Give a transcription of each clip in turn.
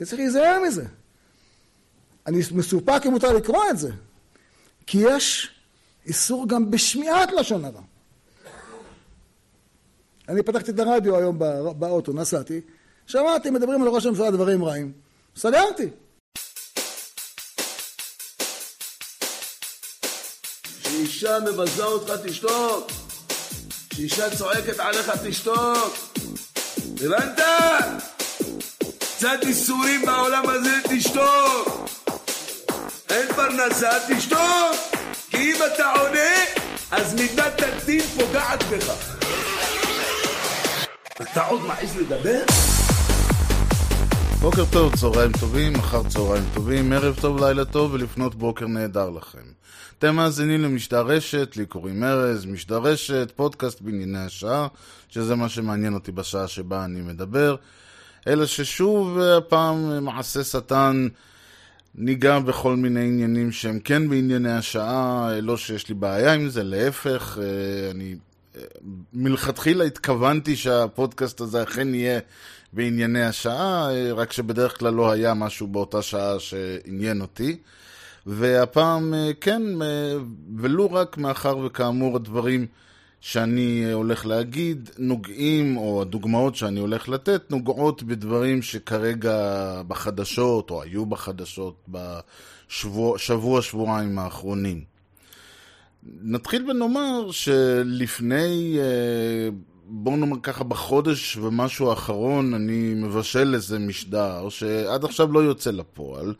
כי צריך להיזהר מזה. אני מסופק אם מותר לקרוא את זה, כי יש איסור גם בשמיעת לשון הרע. אני פתחתי את הרדיו היום באוטו, נסעתי, שמעתי, מדברים על ראש הממשלה דברים רעים, סגרתי. שאישה מבזה אותך תשתוק, שאישה צועקת עליך תשתוק, הבנת? קצת איסורים בעולם הזה תשתוק, אין פרנסה תשתוק, כי אם אתה עונה אז מידת תקדים פוגעת בך. אתה עוד מעיז לדבר? בוקר טוב, צהריים טובים, אחר צהריים טובים, ערב טוב, לילה טוב ולפנות בוקר נהדר לכם. אתם מאזינים למשדר רשת, לי קוראים ארז, משדר רשת, פודקאסט בענייני השעה, שזה מה שמעניין אותי בשעה שבה אני מדבר, אלא ששוב הפעם מעשה שטן ניגע בכל מיני עניינים שהם כן בענייני השעה, לא שיש לי בעיה עם זה, להפך, אני מלכתחילה התכוונתי שהפודקאסט הזה אכן יהיה בענייני השעה, רק שבדרך כלל לא היה משהו באותה שעה שעניין אותי, והפעם כן, ולא רק מאחר וכאמור הדברים שאני הולך להגיד נוגעים, או הדוגמאות שאני הולך לתת נוגעות בדברים שכרגע בחדשות או היו בחדשות בשבוע-שבועיים האחרונים. נתחיל ונאמר שלפני, בואו נאמר ככה, בחודש ומשהו האחרון אני מבשל איזה משדר שעד עכשיו לא יוצא לפועל.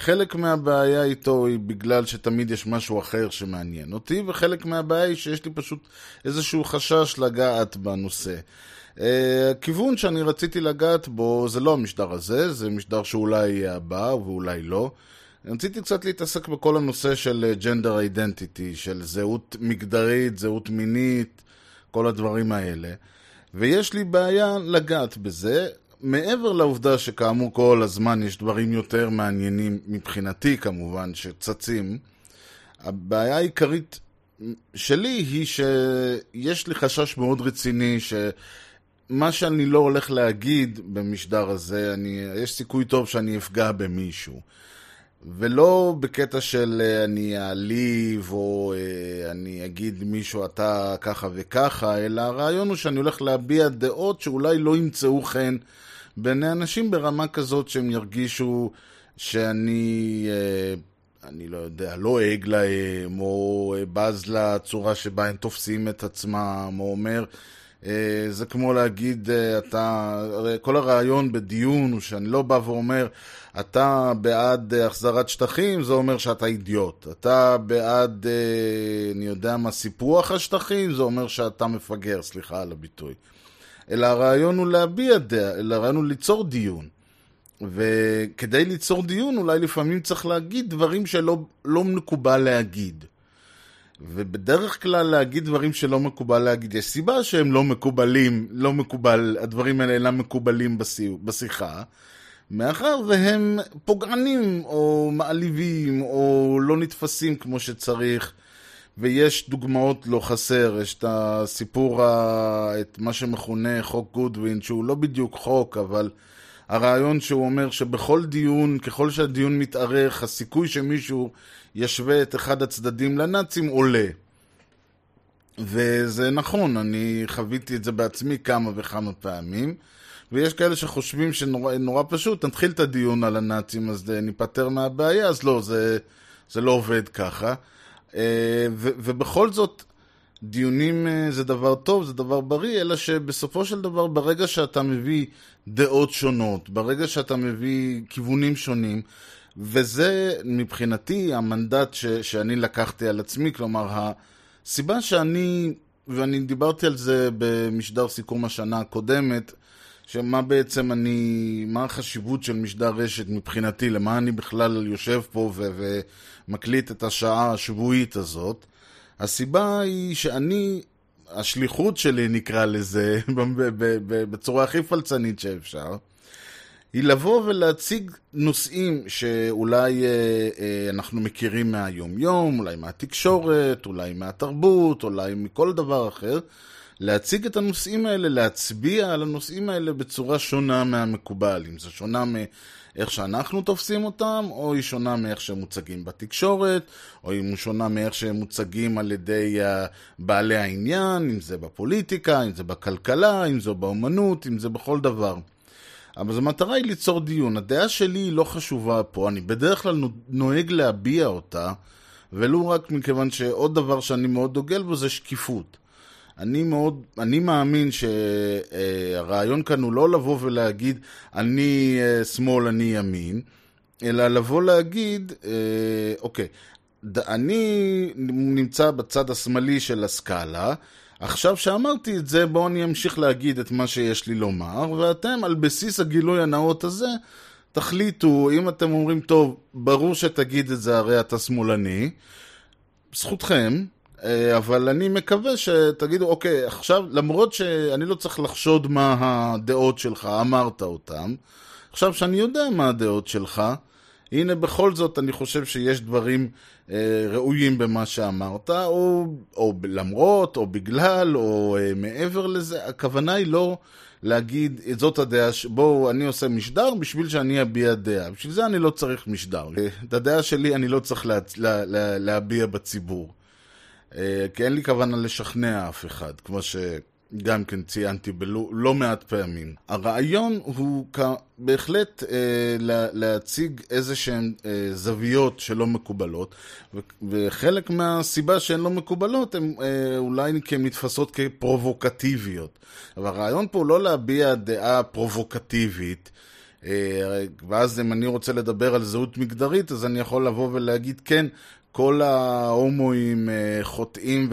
חלק מהבעיה איתו היא בגלל שתמיד יש משהו אחר שמעניין אותי, וחלק מהבעיה היא שיש לי פשוט איזשהו חשש לגעת בנושא. הכיוון שאני רציתי לגעת בו זה לא המשדר הזה, זה משדר שאולי יהיה הבא ואולי לא. רציתי קצת להתעסק בכל הנושא של gender identity, של זהות מגדרית, זהות מינית, כל הדברים האלה. ויש לי בעיה לגעת בזה, מעבר לעובדה שכאמור כל הזמן יש דברים יותר מעניינים מבחינתי כמובן שצצים. הבעיה העיקרית שלי היא שיש לי חשש מאוד רציני שמה שאני לא הולך להגיד במשדר הזה, יש סיכוי טוב שאני אפגע במישהו. ולא בקטע של אני אעליב או אני אגיד מישהו אתה ככה וככה, אלא הרעיון הוא שאני הולך להביע דעות שאולי לא ימצאו חן בין האנשים ברמה כזאת שהם ירגישו שאני לא יודע, לא אהג להם או בז לצורה שבה הם תופסים את עצמם, או אומר זה כמו להגיד כל הרעיון בדיון הוא שאני לא בא ואומר אתה בעד החזרת שטחים, זה אומר שאתה אידיוט. אתה בעד, אני יודע מה, סיפוח השטחים, זה אומר שאתה מפגר, סליחה על הביטוי. אלא הרעיון הוא להביע דעה, אלא הרעיון הוא ליצור דיון. וכדי ליצור דיון אולי לפעמים צריך להגיד דברים שלא מקובל להגיד. ובדרך כלל להגיד דברים שלא מקובל להגיד, יש סיבה שהם לא מקובלים, הדברים האלה אינם מקובלים בשיחה. מאחר והם פוגענים או מעליבים או לא נתפסים כמו שצריך, ויש דוגמאות לא חסר. יש את הסיפור, את מה שמכונה חוק גודווין, שהוא לא בדיוק חוק, אבל הרעיון שהוא אומר שבכל דיון, ככל שהדיון מתארך, הסיכוי שמישהו ישווה את אחד הצדדים לנאצים עולה. וזה נכון, אני חוויתי את זה בעצמי כמה וכמה פעמים. ויש כאלה שחושבים שנורא פשוט, נתחיל את הדיון על הנאצים, אז ניפטר מהבעיה, אז לא, זה לא עובד ככה. ובכל זאת, דיונים זה דבר טוב, זה דבר בריא, אלא שבסופו של דבר, ברגע שאתה מביא דעות שונות, ברגע שאתה מביא כיוונים שונים, וזה מבחינתי המנדט שאני לקחתי על עצמי, כלומר, הסיבה ואני דיברתי על זה במשדר סיכום השנה הקודמת, שמה בעצם מה החשיבות של משדר רשת מבחינתי, למה אני בכלל יושב פה ומקליט את השעה השבועית הזאת. הסיבה היא השליחות שלי נקרא לזה, בצורה הכי פלצנית שאפשר, היא לבוא ולהציג נושאים שאולי אנחנו מכירים מהיום יום, אולי מהתקשורת, אולי מהתרבות, אולי מכל דבר אחר, להציג את הנושאים האלה, להצביע על הנושאים האלה בצורה שונה מהמקובל, אם זה שונה מאיך שאנחנו תופסים אותם, או היא שונה מאיך שהם מוצגים בתקשורת, או אם הוא שונה מאיך שהם מוצגים על ידי בעלי העניין, אם זה בפוליטיקה, אם זה בכלכלה, אם זה באומנות, אם זה בכל דבר. אבל המטרה היא ליצור דיון. הדעה שלי היא לא חשובה פה, אני בדרך כלל נוהג להביע אותה, ולא רק מכיוון שעוד דבר שאני מאוד דוגל בו זה שקיפות. אני מאמין שהרעיון כאן הוא לא לבוא ולהגיד אני שמאל, אני ימין, אלא לבוא להגיד, אוקיי, אני נמצא בצד השמאלי של הסקאלה, עכשיו שאמרתי את זה, בואו אני אמשיך להגיד את מה שיש לי לומר, ואתם על בסיס הגילוי הנאות הזה תחליטו, אם אתם אומרים טוב, ברור שתגיד את זה, הרי אתה שמאלני, זכותכם, אבל אני מקווה שתגידו, אוקיי, עכשיו, למרות שאני לא צריך לחשוד מה הדעות שלך, אמרת אותם, עכשיו שאני יודע מה הדעות שלך, הנה בכל זאת אני חושב שיש דברים ראויים במה שאמרת, או למרות, או בגלל, או מעבר לזה, הכוונה היא לא להגיד, זאת הדעה, בואו אני עושה משדר בשביל שאני אביע דעה, בשביל זה אני לא צריך משדר, את הדעה שלי אני לא צריך להביע בציבור, כי אין לי כוונה לשכנע אף אחד, כמו שגם כן ציינתי בלא מעט פעמים. הרעיון הוא בהחלט להציג איזה שהן זוויות שלא מקובלות, וחלק מהסיבה שהן לא מקובלות הן אולי כמתפסות כפרובוקטיביות. אבל הרעיון פה הוא לא להביע דעה פרובוקטיבית, ואז אם אני רוצה לדבר על זהות מגדרית, אז אני יכול לבוא ולהגיד כן, כל ההומואים חוטאים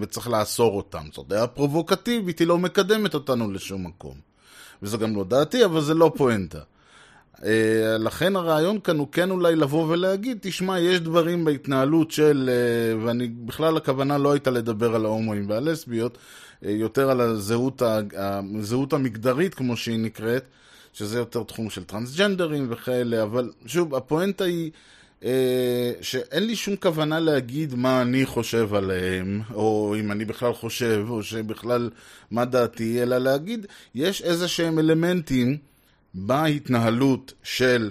וצריך לאסור אותם. זאת דעה פרובוקטיבית, היא לא מקדמת אותנו לשום מקום. וזה גם לא דעתי, אבל זה לא פואנטה. לכן הרעיון כאן הוא כן אולי לבוא ולהגיד, תשמע, יש דברים בהתנהלות של, ואני בכלל הכוונה לא הייתה לדבר על ההומואים והלסביות, יותר על הזהות המגדרית כמו שהיא נקראת, שזה יותר תחום של טרנסג'נדרים וכאלה, אבל שוב, הפואנטה היא, שאין לי שום כוונה להגיד מה אני חושב עליהם, או אם אני בכלל חושב, או שבכלל מה דעתי, אלא להגיד, יש איזה שהם אלמנטים בהתנהלות של,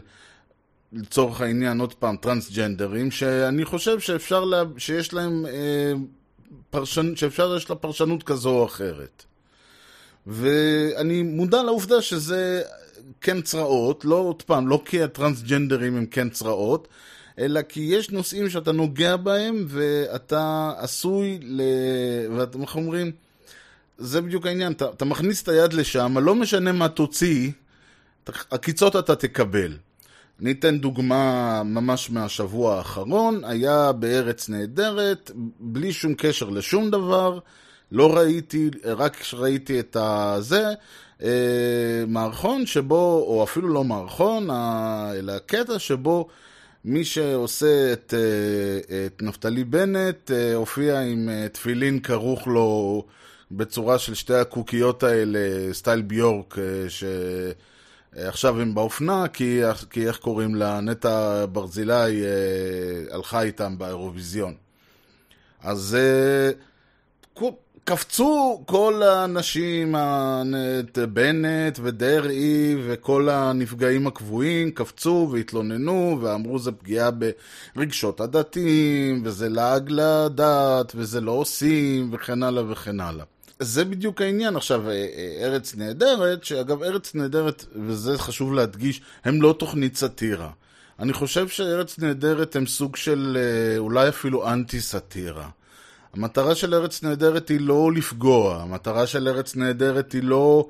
לצורך העניין, עוד פעם, טרנסג'נדרים, שאני חושב שאפשר שיש להם שאפשר יש לה פרשנות כזו או אחרת. ואני מודע לעובדה שזה כן צרעות, לא עוד פעם, לא כי הטרנסג'נדרים הם כן צרעות, אלא כי יש נושאים שאתה נוגע בהם, ואתה עשוי, ואתם אומרים, זה בדיוק העניין, אתה מכניס את היד לשם, לא משנה מה תוציא, הקיצות אתה תקבל. אני אתן דוגמה ממש מהשבוע האחרון, היה בארץ נהדרת, בלי שום קשר לשום דבר, לא ראיתי, רק ראיתי את הזה, מערכון שבו, או אפילו לא מערכון, אלא הקטע שבו, מי שעושה את נפתלי בנט הופיע עם תפילין כרוך לו בצורה של שתי הקוקיות האלה, סטייל ביורק, שעכשיו הם באופנה, כי איך קוראים לה, נטע ברזילי הלכה איתם באירוויזיון. אז קפצו כל האנשים, בנט ודרעי וכל הנפגעים הקבועים, קפצו והתלוננו ואמרו זה פגיעה ברגשות הדתיים, וזה לעג לדת, וזה לא עושים, וכן הלאה וכן הלאה. זה בדיוק העניין. עכשיו, ארץ נהדרת, שאגב, ארץ נהדרת, וזה חשוב להדגיש, הם לא תוכנית סתירה. אני חושב שארץ נהדרת הם סוג של אולי אפילו אנטי סתירה. המטרה של ארץ נהדרת היא לא לפגוע, המטרה של ארץ נהדרת היא לא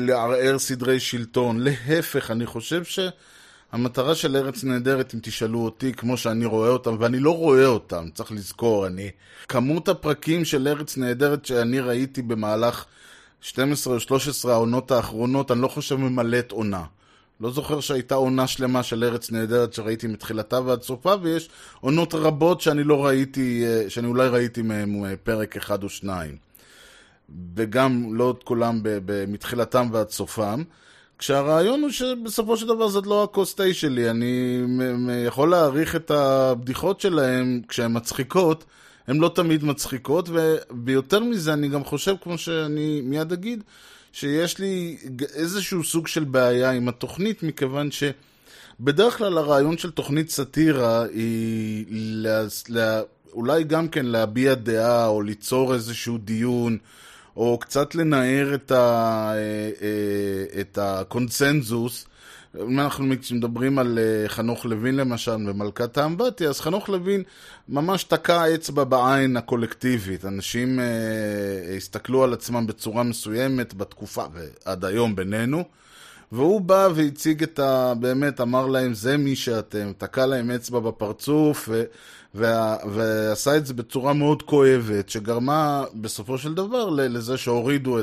לערער סדרי שלטון, להפך, אני חושב שהמטרה של ארץ נהדרת, אם תשאלו אותי כמו שאני רואה אותם, ואני לא רואה אותם, צריך לזכור, כמות הפרקים של ארץ נהדרת שאני ראיתי במהלך 12 או 13 העונות האחרונות, אני לא חושב ממלאת עונה. לא זוכר שהייתה עונה שלמה של ארץ נהדרת שראיתי מתחילתה ועד סופה, ויש עונות רבות שאני לא ראיתי, שאני אולי ראיתי מהם פרק אחד או שניים. וגם לא את כולם מתחילתם ועד סופם. כשהרעיון הוא שבסופו של דבר זאת לא הקוסטי שלי, אני יכול להעריך את הבדיחות שלהם כשהן מצחיקות, הן לא תמיד מצחיקות, וביותר מזה אני גם חושב, כמו שאני מיד אגיד, שיש לי איזשהו סוג של בעיה עם התוכנית, מכיוון שבדרך כלל הרעיון של תוכנית סאטירה היא אולי גם כן להביע דעה או ליצור איזשהו דיון, או קצת לנער את הקונצנזוס. אם אנחנו מדברים על חנוך לוין למשל ומלכת האמבטיה, אז חנוך לוין ממש תקע אצבע בעין הקולקטיבית. אנשים הסתכלו על עצמם בצורה מסוימת בתקופה, ועד היום בינינו, והוא בא והציג את באמת, אמר להם, זה מי שאתם, תקע להם אצבע בפרצוף, ועשה את זה בצורה מאוד כואבת, שגרמה בסופו של דבר לזה שהורידו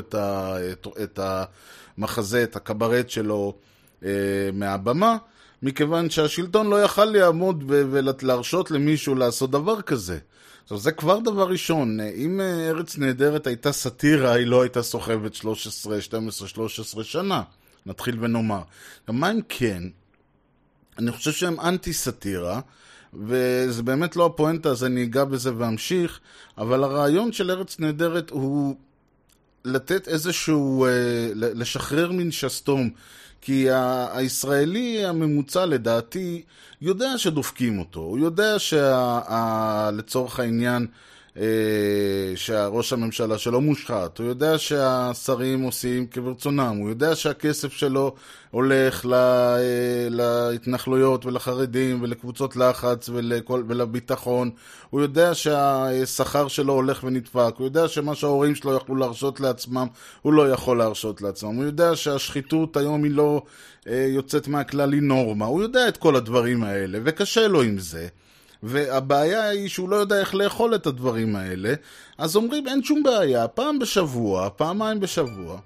את המחזה, את הקברט שלו, מהבמה, מכיוון שהשלטון לא יכל לעמוד ולהרשות למישהו לעשות דבר כזה. עכשיו, זה כבר דבר ראשון. אם ארץ נהדרת הייתה סאטירה, היא לא הייתה סוחבת 12-13 שנה. נתחיל ונאמר. מה אם כן? אני חושב שהם אנטי סאטירה, וזה באמת לא הפואנטה, אז אני אגע בזה ואמשיך, אבל הרעיון של ארץ נהדרת הוא לתת איזשהו, לשחרר מן שסתום, כי הישראלי הממוצע לדעתי יודע שדופקים אותו, הוא יודע שלצורך העניין שראש הממשלה שלו מושחת, הוא יודע שהשרים עושים כברצונם, הוא יודע שהכסף שלו הולך להתנחלויות ולחרדים ולקבוצות לחץ ולביטחון, הוא יודע שהשכר שלו הולך ונדפק, הוא יודע שמה שההורים שלו יכלו להרשות לעצמם הוא לא יכול להרשות לעצמם, הוא יודע שהשחיתות היום היא לא יוצאת מהכלל, היא נורמה, הוא יודע את כל הדברים האלה וקשה לו עם זה. והבעיה היא שהוא לא יודע איך לאכול את הדברים האלה, אז אומרים אין שום בעיה, פעם בשבוע, פעמיים בשבוע.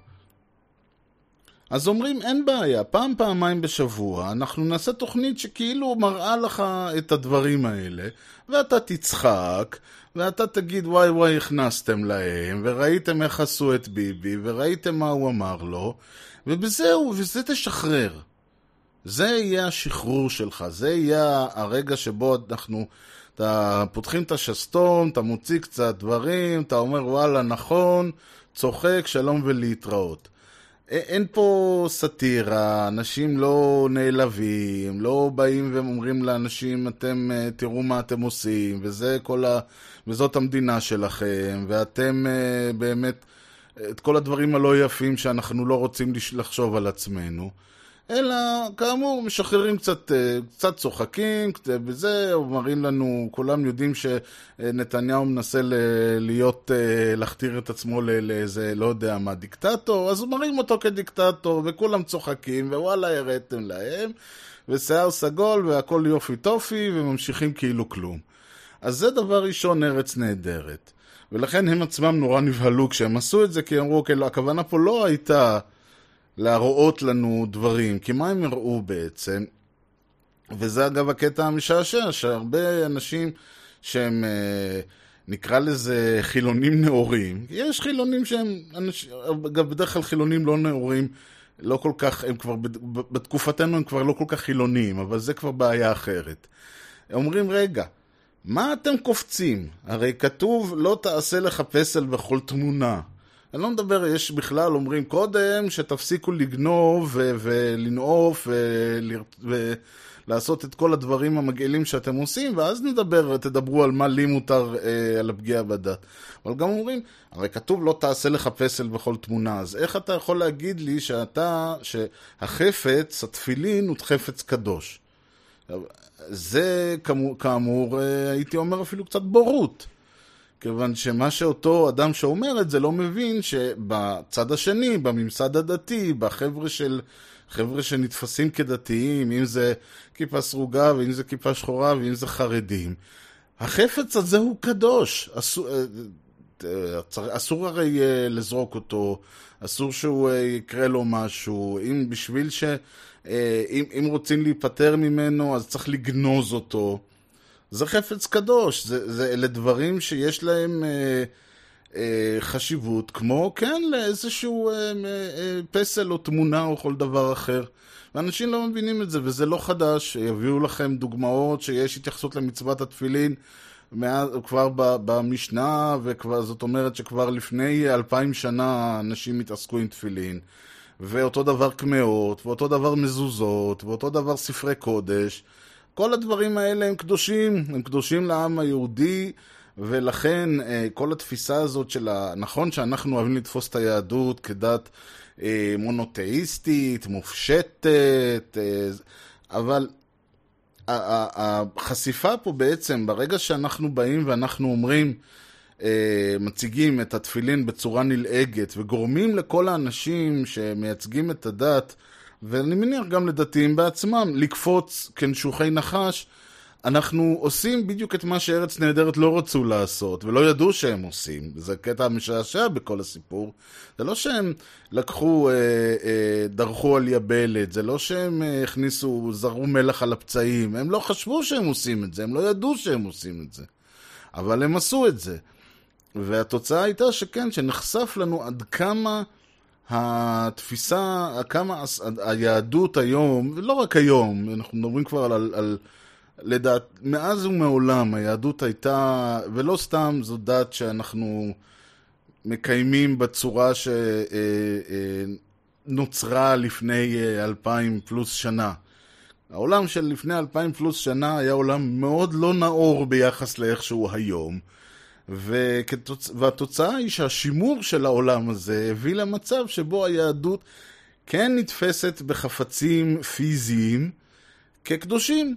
אז אומרים אין בעיה, פעם, פעמיים בשבוע, אנחנו נעשה תוכנית שכאילו מראה לך את הדברים האלה, ואתה תצחק, ואתה תגיד וואי וואי הכנסתם להם, וראיתם איך עשו את ביבי, וראיתם מה הוא אמר לו, ובזהו, וזה תשחרר. זה יהיה השחרור שלך, זה יהיה הרגע שבו אנחנו, אתה פותחים את השסתום, אתה מוציא קצת דברים, אתה אומר וואלה נכון, צוחק, שלום ולהתראות. אין פה סאטירה, אנשים לא נעלבים, לא באים ואומרים לאנשים אתם תראו מה אתם עושים, וזאת המדינה שלכם, ואתם באמת, את כל הדברים הלא יפים שאנחנו לא רוצים לחשוב על עצמנו. אלא, כאמור, משחררים קצת צוחקים, וזה, אומרים לנו, כולם יודעים שנתניהו מנסה להכתיר את עצמו לאיזה, לא יודע מה, דיקטטור, אז אומרים אותו כדיקטטור, וכולם צוחקים, ווואלה, הראיתם להם, ושיער סגול, והכל יופי טופי, וממשיכים כאילו כלום. אז זה דבר ראשון, ארץ נהדרת. ולכן הם עצמם נורא נבהלו כשהם עשו את זה, כי אמרו, אוקיי, הכוונה פה לא הייתה להראות לנו דברים, כי מה הם הראו בעצם? וזה אגב הקטע המשעשע, שהרבה אנשים שהם נקרא לזה חילונים נאורים, יש חילונים שהם, אגב בדרך כלל חילונים לא נאורים, לא כל כך, הם כבר, בתקופתנו הם כבר לא כל כך חילונים, אבל זה כבר בעיה אחרת. אומרים רגע, מה אתם קופצים? הרי כתוב לא תעשה לך פסל בכל תמונה. אני לא מדבר, יש בכלל, אומרים קודם שתפסיקו לגנוב ולנעוף ולעשות את כל הדברים המגעילים שאתם עושים, ואז תדברו על מה לי מותר על הפגיעה בדת. אבל גם אומרים, הרי כתוב לא תעשה לך פסל בכל תמונה, אז איך אתה יכול להגיד לי שהחפץ, התפילין, הוא חפץ קדוש? זה כאמור, הייתי אומר אפילו קצת בורות. כיוון שמה שאותו אדם שאומר את זה לא מבין שבצד השני, בממסד הדתי, בחבר'ה שנתפסים כדתיים, אם זה כיפה סרוגה ואם זה כיפה שחורה ואם זה חרדים, החפץ הזה הוא קדוש, אסור הרי לזרוק אותו, אסור שהוא יקרה לו משהו, אם רוצים להיפטר ממנו אז צריך לגנוז אותו. זה חפץ קדוש, אלה דברים שיש להם חשיבות, כמו כן לאיזשהו פסל או תמונה או כל דבר אחר. ואנשים לא מבינים את זה, וזה לא חדש. יביאו לכם דוגמאות שיש התייחסות למצוות התפילין כבר במשנה, זאת אומרת שכבר לפני 2000 שנה אנשים התעסקו עם תפילין, ואותו דבר קמאות, ואותו דבר מזוזות, ואותו דבר ספרי קודש. כל הדברים האלה הם קדושים, הם קדושים לעם היהודי, ולכן כל התפיסה הזאת של נכון שאנחנו אוהבים לתפוס את היהדות כדת מונותאיסטית, מופשטת, אבל החשיפה פה בעצם, ברגע שאנחנו באים ואנחנו אומרים, מציגים את התפילין בצורה נלעגת, וגורמים לכל האנשים שמייצגים את הדת, ואני מניח גם לדתיים בעצמם, לקפוץ כנשוחי נחש, אנחנו עושים בדיוק את מה שארץ נהדרת לא רצו לעשות, ולא ידעו שהם עושים. זה קטע משעשע בכל הסיפור. זה לא שהם לקחו, דרכו על יבלת, זה לא שהם הכניסו, זרו מלח על הפצעים, הם לא חשבו שהם עושים את זה, הם לא ידעו שהם עושים את זה. אבל הם עשו את זה. והתוצאה הייתה שכן, שנחשף לנו עד כמה התפיסה, כמה היהדות היום, ולא רק היום, אנחנו מדברים כבר על לדעת, מאז ומעולם היהדות הייתה, ולא סתם זו דת שאנחנו מקיימים בצורה שנוצרה לפני 2000+ שנה. העולם של לפני 2000+ שנה היה עולם מאוד לא נאור ביחס לאיך שהוא היום. והתוצאה היא שהשימור של העולם הזה הביא למצב שבו היהדות כן נתפסת בחפצים פיזיים כקדושים,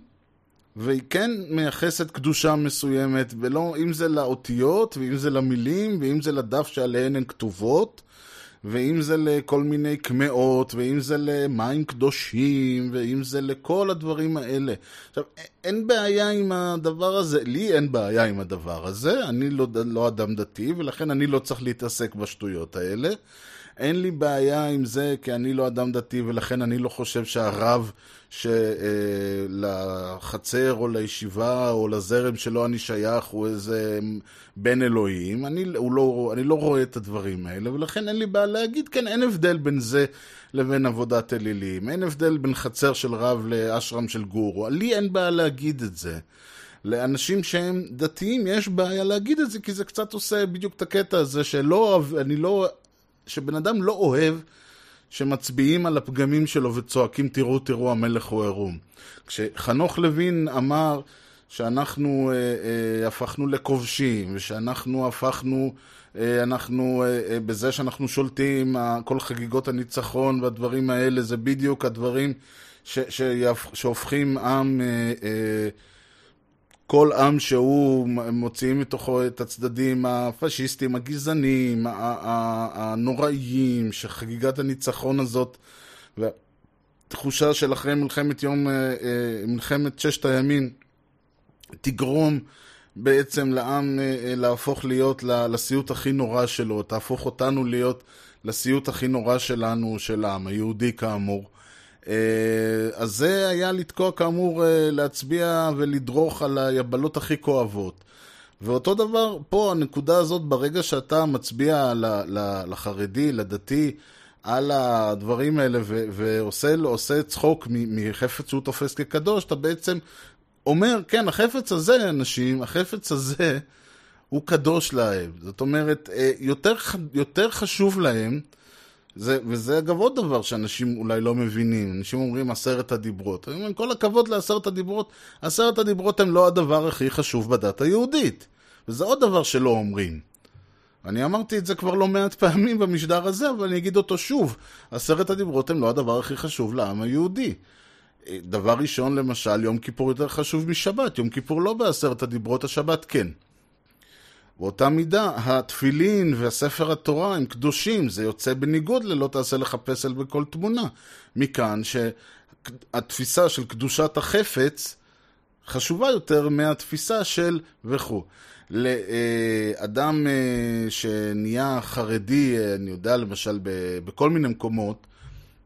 והיא כן מייחסת קדושה מסוימת, ולא, אם זה לאותיות, ואם זה למילים, ואם זה לדף שעליהן הן כתובות, ואם זה לכל מיני קמאות, ואם זה למים קדושים, ואם זה לכל הדברים האלה. עכשיו, אין בעיה עם הדבר הזה, לי אין בעיה עם הדבר הזה, אני לא אדם דתי, ולכן אני לא צריך להתעסק בשטויות האלה. אין לי בעיה עם זה, כי אני לא אדם דתי, ולכן אני לא חושב שהרב שלחצר או לישיבה או לזרם שלו אני שייך הוא איזה בן אלוהים. אני לא רואה את הדברים האלה, ולכן אין לי בעיה להגיד, כן, אין הבדל בין זה לבין עבודת אלילים, אין הבדל בין חצר של רב לאשרם של גורו. לי אין בעיה להגיד את זה. לאנשים שהם דתיים יש בעיה להגיד את זה, כי זה קצת עושה בדיוק את הקטע הזה שבן אדם לא אוהב שמצביעים על הפגמים שלו וצועקים תראו תראו המלך הוא עירום. כשחנוך לוין אמר שאנחנו הפכנו לכובשים, ושאנחנו בזה שאנחנו שולטים, כל חגיגות הניצחון והדברים האלה זה בדיוק הדברים שהופכים עם כל עם שהוא מוציאים מתוכו את הצדדים הפשיסטים, הגזענים, הנוראים, שחגיגת הניצחון הזאת, והתחושה של אחרי מלחמת ששת הימים, תגרום בעצם לעם להפוך להיות לסיוט הכי נורא שלו, תהפוך אותנו להיות לסיוט הכי נורא שלנו, של העם היהודי כאמור. אז זה היה לתקוע כאמור להצביע ולדרוך על היבלות הכי כואבות. ואותו דבר פה, הנקודה הזאת, ברגע שאתה מצביע לחרדי, לדתי, על הדברים האלה ועושה צחוק מחפץ שהוא תופס כקדוש, אתה בעצם אומר, כן, החפץ הזה, אנשים, החפץ הזה הוא קדוש להם. זאת אומרת, יותר חשוב להם, וזה אגב עוד דבר שאנשים אולי לא מבינים. אנשים אומרים 10 הדיברות. עם כל הכבוד ל10 הדיברות, 10 הדיברות הם לא הדבר הכי חשוב בדת היהודית. וזה עוד דבר שלא אומרים. אני אמרתי את זה כבר לא מעט פעמים במשדר הזה, אבל אני אגיד אותו שוב. 10 הדיברות הם לא הדבר הכי חשוב לעם היהודי. דבר ראשון, למשל, יום כיפור יותר חשוב משבת. יום כיפור לא ב10 הדיברות, השבת כן. באותה מידה, התפילין והספר התורה הם קדושים, זה יוצא בניגוד ללא תעשה לך פסל בכל תמונה. מכאן שהתפיסה של קדושת החפץ חשובה יותר מהתפיסה של וכו. לאדם שנהיה חרדי, אני יודע למשל בכל מיני מקומות,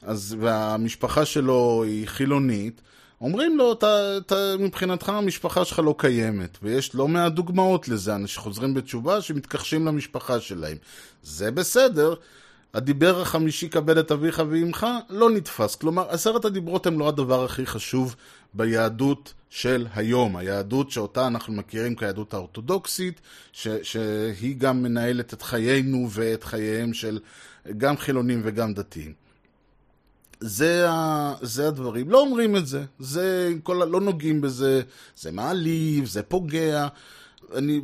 אז והמשפחה שלו היא חילונית, אומרים לו, מבחינתך המשפחה שלך לא קיימת, ויש לא מעט דוגמאות לזה, אנשים חוזרים בתשובה שמתכחשים למשפחה שלהם. זה בסדר, הדיבר החמישי כבד את אביך ואמך לא נתפס. כלומר, 10 הדיברות הם לא הדבר הכי חשוב ביהדות של היום. היהדות שאותה אנחנו מכירים כיהדות האורתודוקסית, שהיא גם מנהלת את חיינו ואת חייהם של גם חילונים וגם דתיים. זה הדברים, לא אומרים את זה, לא נוגעים בזה, זה מעליב, זה פוגע.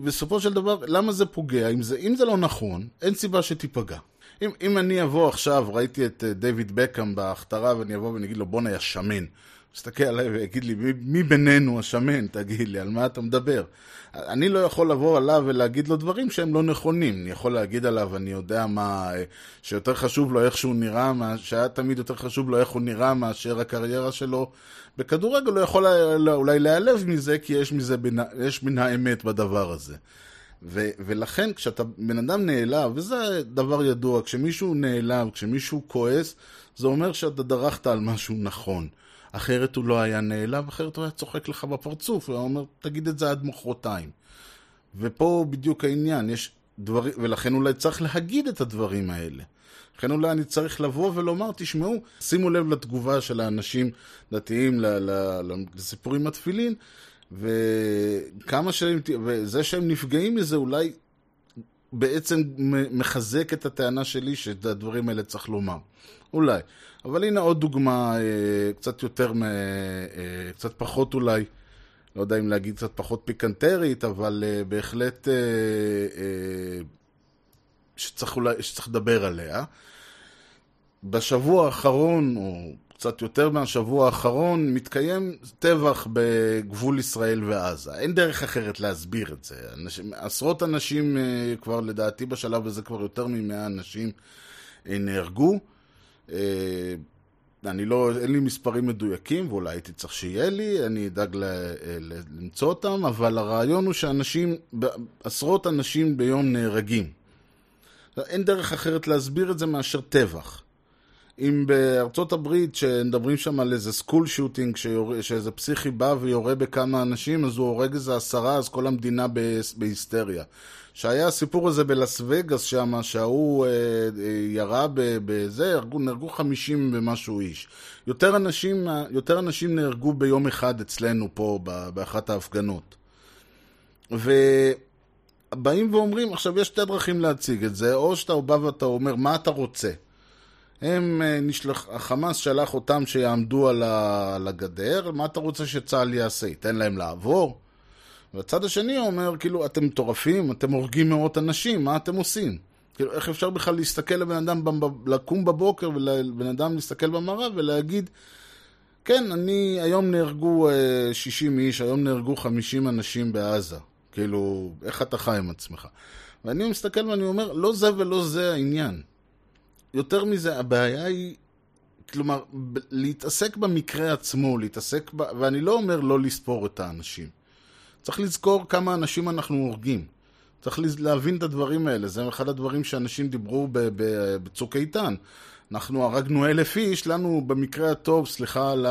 בסופו של דבר, למה זה פוגע? אם זה לא נכון, אין סיבה שתיפגע. אם אני אבוא עכשיו, ראיתי את דיוויד בקאם בהכתרה, ואני אבוא ונגיד לו, בוא נהיה שמן. מסתכל עליי ויגיד לי, מי בינינו השמן? תגיד לי, על מה אתה מדבר? אני לא יכול לבוא עליו ולהגיד לו דברים שהם לא נכונים. אני יכול להגיד עליו, אני יודע מה, שיותר חשוב לו איך שהוא נראה, שהיה תמיד יותר חשוב לו איך הוא נראה מאשר הקריירה שלו בכדורגל. הוא יכול אולי להיעלב מזה, כי יש מן האמת בדבר הזה. ולכן כשאתה בן אדם נעלב, וזה דבר ידוע, כשמישהו נעלב, כשמישהו כועס, זה אומר שאתה דרכת על משהו נכון. אחרת הוא לא היה נעלב, אחרת הוא היה צוחק לך בפרצוף, הוא היה אומר, תגיד את זה עד מחרתיים. ופה בדיוק העניין, יש דברים, ולכן אולי צריך להגיד את הדברים האלה. לכן אולי אני צריך לבוא ולומר, תשמעו, שימו לב לתגובה של האנשים דתיים לסיפורים התפילין, וזה שהם נפגעים מזה, אולי בעצם מחזק את הטענה שלי, שאת הדברים האלה צריך לומר. אולי. אבל הנה עוד דוגמה, קצת פחות אולי, לא יודע אם להגיד קצת פחות פיקנטרית, אבל בהחלט שצריך לדבר עליה. בשבוע האחרון, או קצת יותר מהשבוע האחרון, מתקיים טבח בגבול ישראל ועזה. אין דרך אחרת להסביר את זה. עשרות אנשים, כבר לדעתי בשלב הזה כבר יותר מ100 אנשים נהרגו. אין לי מספרים מדויקים, ואולי הייתי צריך שיהיה לי, אני אדאג למצוא אותם, אבל הרעיון הוא שעשרות אנשים ביום נהרגים. אין דרך אחרת להסביר את זה מאשר טבח. אם בארצות הברית, שמדברים שם על איזה סקול שוטינג, שאיזה פסיכי בא ויורה בכמה אנשים, אז הוא הורג איזה 10, אז כל המדינה בהיסטריה. שהיה הסיפור הזה בלס וגאס שם, שהוא ירה בזה, נהרגו 50 ומשהו איש. יותר אנשים נהרגו ביום אחד אצלנו פה, באחת ההפגנות. ובאים ואומרים, עכשיו יש שתי דרכים להציג את זה, או שאתה בא ואתה אומר, מה אתה רוצה? החמאס שלח אותם שיעמדו על הגדר, מה אתה רוצה שצהל יעשה? ייתן להם לעבור? והצד השני אומר, כאילו, אתם מטורפים, אתם הורגים מאות אנשים, מה אתם עושים? כאילו, איך אפשר בכלל להסתכל לבן אדם, לקום בבוקר ולבן אדם להסתכל במראה ולהגיד, כן, היום נהרגו 60 איש, היום נהרגו 50 אנשים בעזה. כאילו, איך אתה חי עם עצמך? ואני מסתכל ואני אומר, לא זה ולא זה העניין. יותר מזה, הבעיה היא, כלומר, להתעסק במקרה עצמו, ואני לא אומר לא לספור את האנשים. צריך לזכור כמה אנשים אנחנו הורגים. צריך להבין את הדברים האלה. זה אחד הדברים שאנשים דיברו בצוק איתן. אנחנו הרגנו 1,000 איש, לנו במקרה הטוב, סליחה על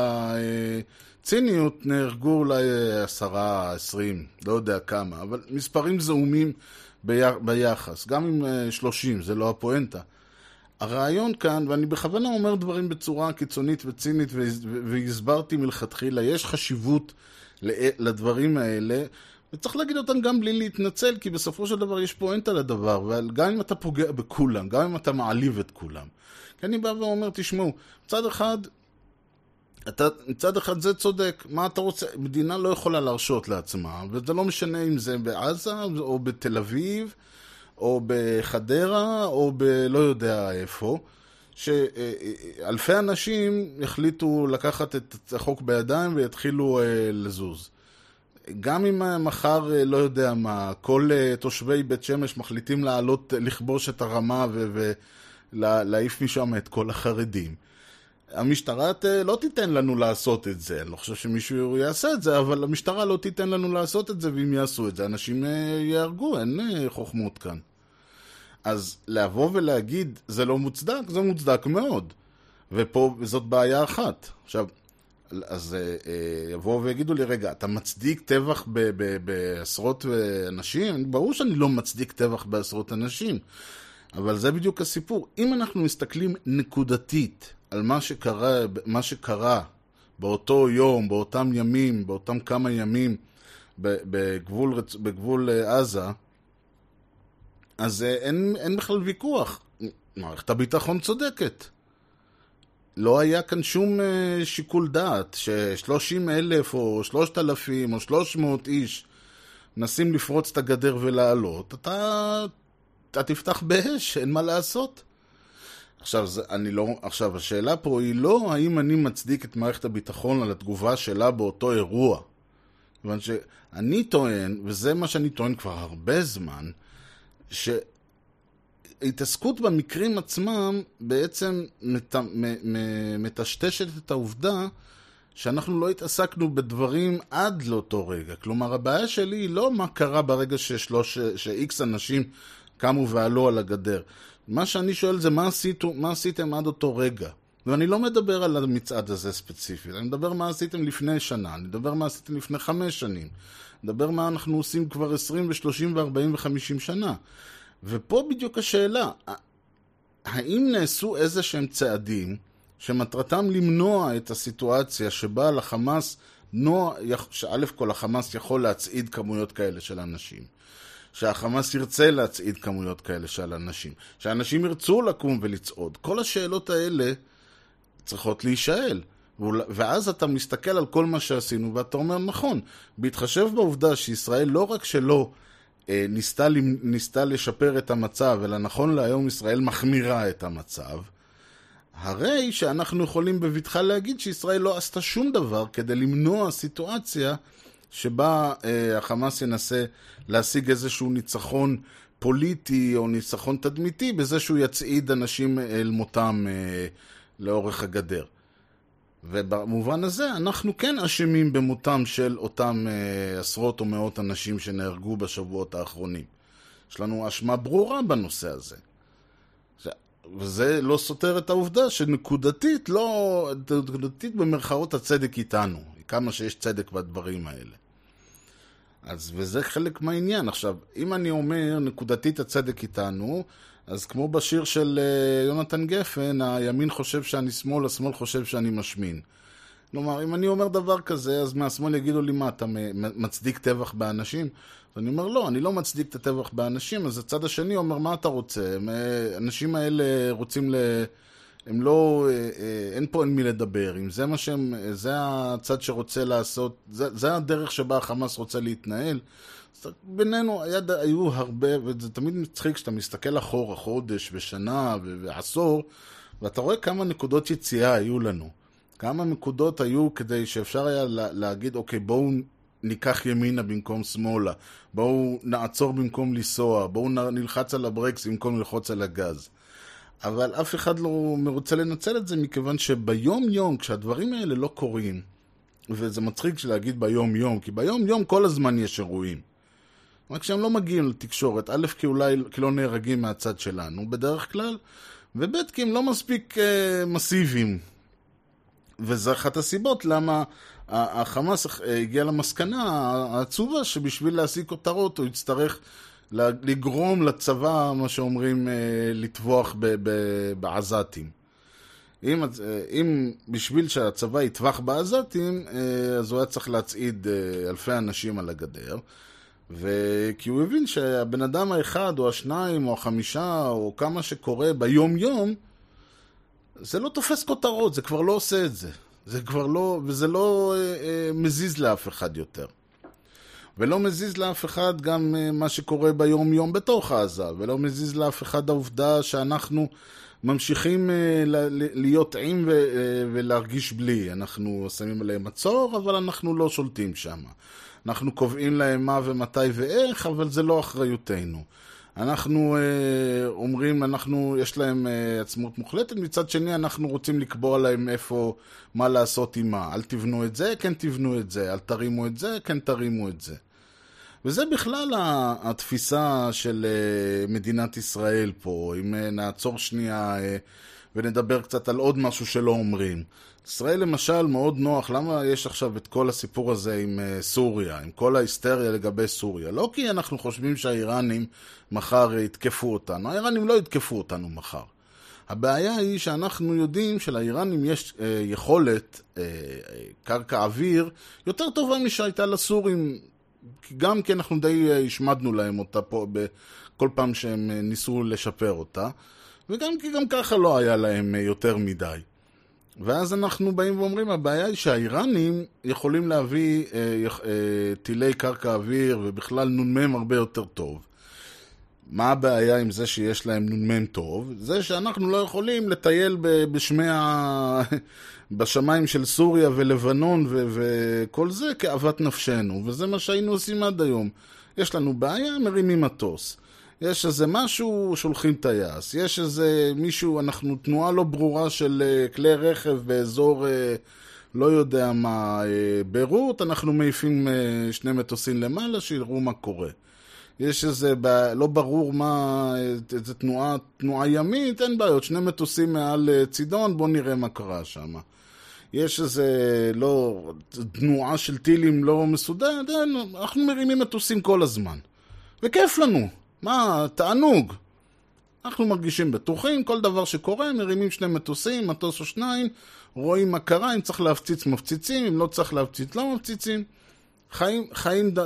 הציניות, נהרגו אולי 10, 20, לא יודע כמה. אבל מספרים זעומים ביחס. גם עם 30, זה לא הפואנטה. הרעיון כאן, ואני בכוונה אומר דברים בצורה קיצונית וצינית, והסברתי מלכתחילה, יש חשיבות לדברים האלה, וצריך להגיד אותם גם בלי להתנצל, כי בסופו של דבר יש פואנטה לדבר, וגם אם אתה פוגע בכולם, גם אם אתה מעליב את כולם. כי אני בא ואומר, תשמעו, מצד אחד זה צודק, מה אתה רוצה? מדינה לא יכולה להרשות לעצמה, וזה לא משנה אם זה בעזה או בתל אביב, או בחדרה, או בלא יודע איפה, שאלפי אנשים החליטו לקחת את החוק בידיים ויתחילו לזוז. גם אם מחר, לא יודע מה, כל תושבי בית שמש מחליטים לכבוש את הרמה ולהעיף משם את כל החרדים. המשטרה לא תיתן לנו לעשות את זה, אני לא חושב שמישהו יעשה את זה, אבל המשטרה לא תיתן לנו לעשות את זה, ואם יעשו את זה, אנשים יהרגו, אין חוכמות כאן. אז לבוא ולהגיד, זה לא מוצדק, זה מוצדק מאוד. ופה זאת בעיה אחת. עכשיו, אז יבואו ויגידו לי, רגע, אתה מצדיק טבח בעשרות אנשים? ברור שאני לא מצדיק טבח בעשרות אנשים. אבל זה בדיוק הסיפור. אם אנחנו מסתכלים נקודתית על מה שקרה באותו יום, באותם ימים, באותם כמה ימים בגבול עזה, אז אין בכלל ויכוח. מערכת הביטחון צודקת. לא היה כאן שום שיקול דעת ש30,000 או 3,000 או 300 איש מנסים לפרוץ את הגדר ולעלות. אתה תפתח באש, אין מה לעשות. עכשיו, השאלה פה היא לא האם אני מצדיק את מערכת הביטחון על התגובה שלה באותו אירוע. כיוון שאני טוען, וזה מה שאני טוען כבר הרבה זמן, שהתעסקות במקרים עצמם בעצם מטשטשת את העובדה שאנחנו לא התעסקנו בדברים עד לאותו רגע. כלומר, הבעיה שלי היא לא מה קרה ברגע ש-X אנשים קמו ועלו על הגדר. מה שאני שואל זה מה עשיתם עד אותו רגע. ואני לא מדבר על המצעד הזה ספציפית. אני מדבר מה עשיתם לפני שנה, אני מדבר מה עשיתם לפני 5 שנים. מדבר מה אנחנו עושים כבר 20 ו-30 ו-40 ו-50 שנה. ופה בדיוק השאלה, האם נעשו איזה שהם צעדים שמטרתם למנוע את הסיטואציה שבה לחמאס, שא' כל החמאס יכול להצעיד כמויות כאלה של אנשים, שהחמאס ירצה להצעיד כמויות כאלה של אנשים, שאנשים ירצו לקום ולצעוד. כל השאלות האלה צריכות להישאל. ואז אתה מסתכל על כל מה שעשינו ואתה אומר נכון, בהתחשב בעובדה שישראל לא רק שלא ניסתה לשפר את המצב, אלא נכון להיום ישראל מחמירה את המצב, הרי שאנחנו יכולים בבטחה להגיד שישראל לא עשתה שום דבר כדי למנוע סיטואציה שבה החמאס ינסה להשיג איזשהו ניצחון פוליטי או ניצחון תדמיתי בזה שהוא יצעיד אנשים אל מותם לאורך הגדר. ובמובן הזה אנחנו כן אשמים במותם של אותם עשרות או מאות אנשים שנהרגו בשבועות האחרונים. יש לנו אשמה ברורה בנושא הזה. וזה לא סותר את העובדה שנקודתית, לא, נקודתית במרכאות הצדק איתנו, כמה שיש צדק בדברים האלה. אז וזה חלק מהעניין. עכשיו, אם אני אומר נקודתית הצדק איתנו, אז כמו בשיר של יונתן גפן, הימין חושב שאני שמאל, השמאל חושב שאני משמין. כלומר, אם אני אומר דבר כזה, אז מהשמאל יגידו לי, מה, אתה מצדיק טבח באנשים? ואני אומר, לא, אני לא מצדיק את הטבח באנשים. אז הצד השני אומר, מה אתה רוצה? אנשים האלה רוצים הם לא, אין פה אין מי לדבר. אם זה מה שהם, זה הצד שרוצה לעשות, זה הדרך שבה החמאס רוצה להתנהל. בינינו היו הרבה, וזה תמיד מצחיק כשאתה מסתכל אחורה, חודש ושנה ועשור, ואתה רואה כמה נקודות יציאה היו לנו. כמה נקודות היו כדי שאפשר היה להגיד, אוקיי, בואו ניקח ימינה במקום שמאלה, בואו נעצור במקום לנסוע, בואו נלחץ על הברקס במקום ללחוץ על הגז. אבל אף אחד לא רוצה לנצל את זה, מכיוון שביום יום, כשהדברים האלה לא קורים, וזה מצחיק להגיד ביום יום, כי ביום יום כל הזמן יש אירועים. רק שהם לא מגיעים לתקשורת, א' כי אולי לא נהרגים מהצד שלנו בדרך כלל, וב' כי הם לא מספיק מסיביים. וזו אחת הסיבות למה החמאס הגיע למסקנה העצובה שבשביל להשיג כותרות הוא יצטרך לגרום לצבא, מה שאומרים, לטווח בעזתים. אם בשביל שהצבא יטווח בעזתים, אז הוא היה צריך להצעיד אלפי אנשים על הגדר, וכי הוא הבין שהבן אדם האחד או השניים או החמישה או כמה שקורה ביום יום, זה לא תופס כותרות, זה כבר לא עושה את זה. זה כבר לא, וזה לא מזיז לאף אחד יותר. ולא מזיז לאף אחד גם מה שקורה ביום יום בתוך עזה, ולא מזיז לאף אחד העובדה שאנחנו ממשיכים להיות עם ולהרגיש בלי. אנחנו שמים עליהם מצור, אבל אנחנו לא שולטים שם. אנחנו קובעים להם מה ומתי ואיך, אבל זה לא אחריותנו. אנחנו אומרים, יש להם עצמאות מוחלטת, מצד שני אנחנו רוצים לקבוע להם איפה, מה לעשות עם מה. אל תבנו את זה, כן תבנו את זה, אל תרימו את זה, כן תרימו את זה. וזה בכלל התפיסה של מדינת ישראל פה, אם נעצור שנייה ונדבר קצת על עוד משהו שלא אומרים. ישראל למשל מאוד נוח, למה יש עכשיו את כל הסיפור הזה עם סוריה, עם כל ההיסטריה לגבי סוריה? לא כי אנחנו חושבים שהאיראנים מחר יתקפו אותנו, האיראנים לא יתקפו אותנו מחר. הבעיה היא שאנחנו יודעים שלאיראנים יש יכולת קרקע אוויר יותר טובה משהייתה לסורים, גם כי אנחנו די השמדנו להם אותה פה בכל פעם שהם ניסו לשפר אותה, וגם כי גם ככה לא היה להם יותר מדי. ואז אנחנו באים ואומרים, הבעיה היא שהאיראנים יכולים להביא טילי קרקע אוויר ובכלל נ"מ הרבה יותר טוב. מה הבעיה עם זה שיש להם נ"מ טוב? זה שאנחנו לא יכולים לטייל בשמיים של סוריה ולבנון וכל זה כאוות נפשנו, וזה מה שהיינו עושים עד היום. יש לנו בעיה, מרימים מטוס. יש איזה משהו, שולחים טייס. יש איזה מישהו, אנחנו תנועה לא ברורה של כלי רכב באזור, לא יודע מה, בירות, אנחנו מעיפים 2 מטוסים למעלה, שיראו מה קורה. יש איזה, לא ברור מה, איזה תנועה ימית, אין בעיות, 2 מטוסים מעל צידון, בוא נראה מה קרה שם. יש איזה, לא, תנועה של טילים לא מסודרת, אנחנו מרימים מטוסים כל הזמן. וכיף לנו, מה, תענוג. אנחנו מרגישים בטוחים, כל דבר שקורה, מרימים 2 מטוסים, מטוס או 2, רואים מה קרה, אם צריך להפציץ מפציצים, אם לא צריך להפציץ לא מפציצים.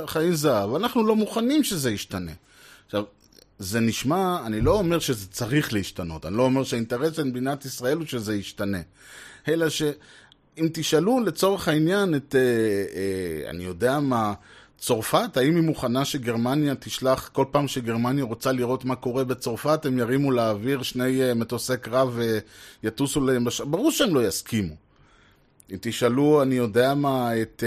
חיים זהב, אנחנו לא מוכנים שזה ישתנה. עכשיו, זה נשמע, אני לא אומר שזה צריך להשתנות, אני לא אומר שהאינטרס של מדינת ישראל הוא שזה ישתנה, אלא שאם תשאלו לצורך העניין את, אני יודע מה, צרפת, האם היא מוכנה שגרמניה תשלח, כל פעם שגרמניה רוצה לראות מה קורה בצרפת, הם ירימו לאוויר 2 מטוסי קרב ויטוסו להם, ברור שהם לא יסכימו. אם תשאלו, אני יודע מה, את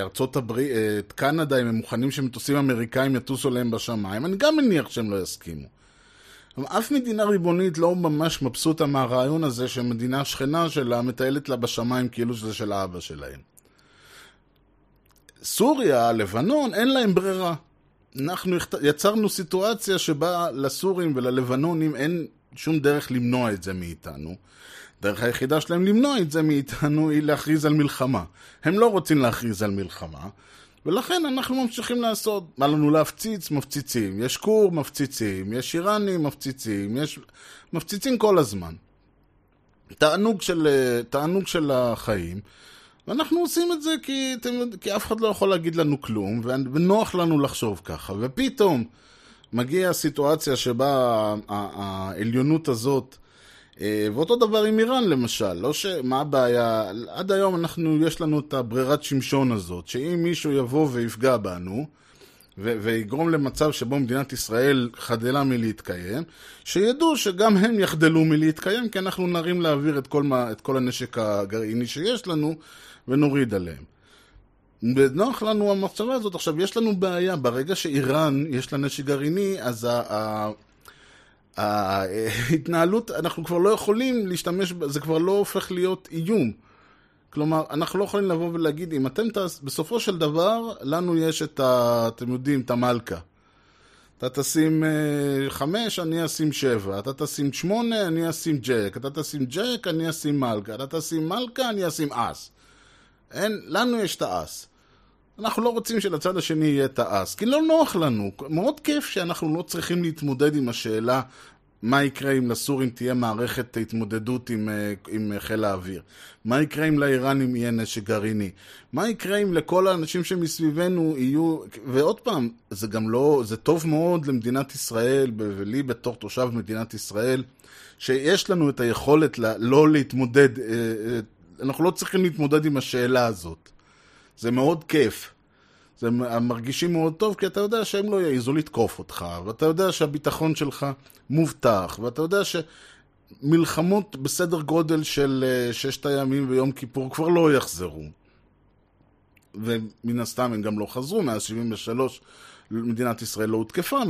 ארצות הברית, את קנדה, אם הם מוכנים שמטוסים אמריקאים יטוסו להם בשמיים, אני גם מניח שהם לא יסכימו. אף מדינה ריבונית לא ממש מבסוטה מהרעיון הזה שמדינה שכנה שלה מטיילת לה בשמיים כאילו שזה של האבא שלהם. סוריה, לבנון, אין להם ברירה. אנחנו יצרנו סיטואציה שבה לסורים וללבנונים אין שום דרך למנוע את זה מאיתנו. דרך היחידה שלהם למנוע את זה מאיתנו היא להכריז על מלחמה. הם לא רוצים להכריז על מלחמה, ולכן אנחנו ממשיכים לעשות. מה לנו להפציץ? מפציצים. יש קור, מפציצים. יש איראנים, מפציצים. מפציצים כל הזמן. תענוג של החיים. ואנחנו עושים את זה כי אף אחד לא יכול להגיד לנו כלום, ונוח לנו לחשוב ככה. ופתאום מגיעה הסיטואציה שבה העליונות הזאת, ואותו דבר עם איראן למשל, לא שמה הבעיה, עד היום יש לנו את הברירת שמשון הזאת, שאם מישהו יבוא ויפגע בנו, ויגרום למצב שבו מדינת ישראל חדלה מלהתקיים, שידעו שגם הם יחדלו מלהתקיים, כי אנחנו נרים להעביר את כל הנשק הגרעיני שיש לנו, ונוריד עליהם. בנוח לנו המחשבה הזאת. עכשיו, יש לנו בעיה, ברגע שאיראן יש לה נשק גרעיני, אז ההתנהלות, אנחנו כבר לא יכולים להשתמש, זה כבר לא הופך להיות איום. כלומר, אנחנו לא יכולים לבוא ולהגיד, אם אתם בסופו של דבר, לנו יש אתם יודעים, את המלכה. אתה תשים 5, אני אשים 7. אתה תשים 8, אני אשים ג'ק. אתה תשים ג'ק, אני אשים מלכה. אתה תשים מלכה, אני אשים אס. לנו יש את האס. אנחנו לא רוצים שלצד השני יהיה את האס, כי לא נוח לנו. מאוד כיף שאנחנו לא צריכים להתמודד עם השאלה מה יקרה אם לסורים תהיה מערכת התמודדות עם חיל האוויר. מה יקרה אם לאיראנים יהיה נשק גרעיני? מה יקרה אם לכל האנשים שמסביבנו יהיו... ועוד פעם, זה גם לא... זה טוב מאוד למדינת ישראל, ולי בתור תושב מדינת ישראל, שיש לנו את היכולת לא להתמודד... אנחנו לא צריכים להתמודד עם השאלה הזאת. זה מאוד כיף. זה מרגישים מאוד טוב, כי אתה יודע שהם לא יעיזו לתקוף אותך, ואתה יודע שהביטחון שלך מובטח, ואתה יודע שמלחמות בסדר גודל של 6 הימים ויום כיפור כבר לא יחזרו. ומן הסתם הם גם לא חזרו, מאז 73 מדינת ישראל לא הותקפה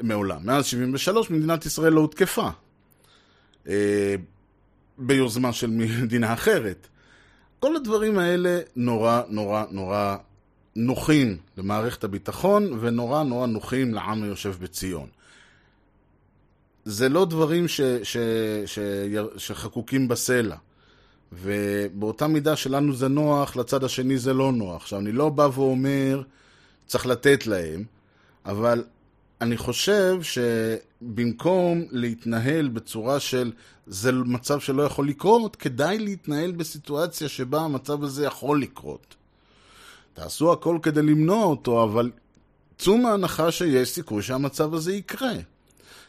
מעולם. מאז 73 מדינת ישראל לא הותקפה. ביוזמה של מדינה אחרת. כל הדברים האלה נורא נורא נורא נוחים למערכת הביטחון, ונורא נורא נוחים לעם היושב בציון. זה לא דברים שחקוקים בסלע. ובאותה מידה שלנו זה נוח, לצד השני זה לא נוח. עכשיו, אני לא בא ואומר, צריך לתת להם, אבל אני חושב שבמקום להתנהל בצורה של, זה מצב שלא יכול לקרות, כדאי להתנהל בסיטואציה שבה המצב הזה יכול לקרות. תעשו הכל כדי למנוע אותו, אבל צאו מההנחה שיש סיכוי שהמצב הזה יקרה.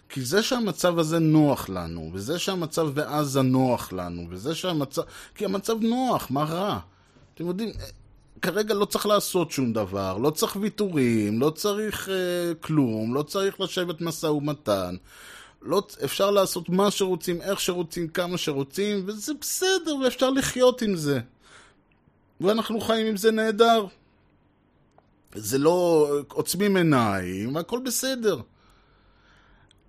כי זה שהמצב הזה נוח לנו, וזה שהמצב בעזה נוח לנו, וזה שהמצב... כי המצב נוח, מה רע? אתם יודעים, כרגע לא צריך לעשות שום דבר, לא צריך ויתורים, לא צריך כלום, לא צריך לשבת משא ומתן, לא... אפשר לעשות מה שרוצים, איך שרוצים, כמה שרוצים, וזה בסדר, ואפשר לחיות עם זה. ואנחנו חיים עם זה נהדר. זה לא... עוצמים עיניים, הכל בסדר.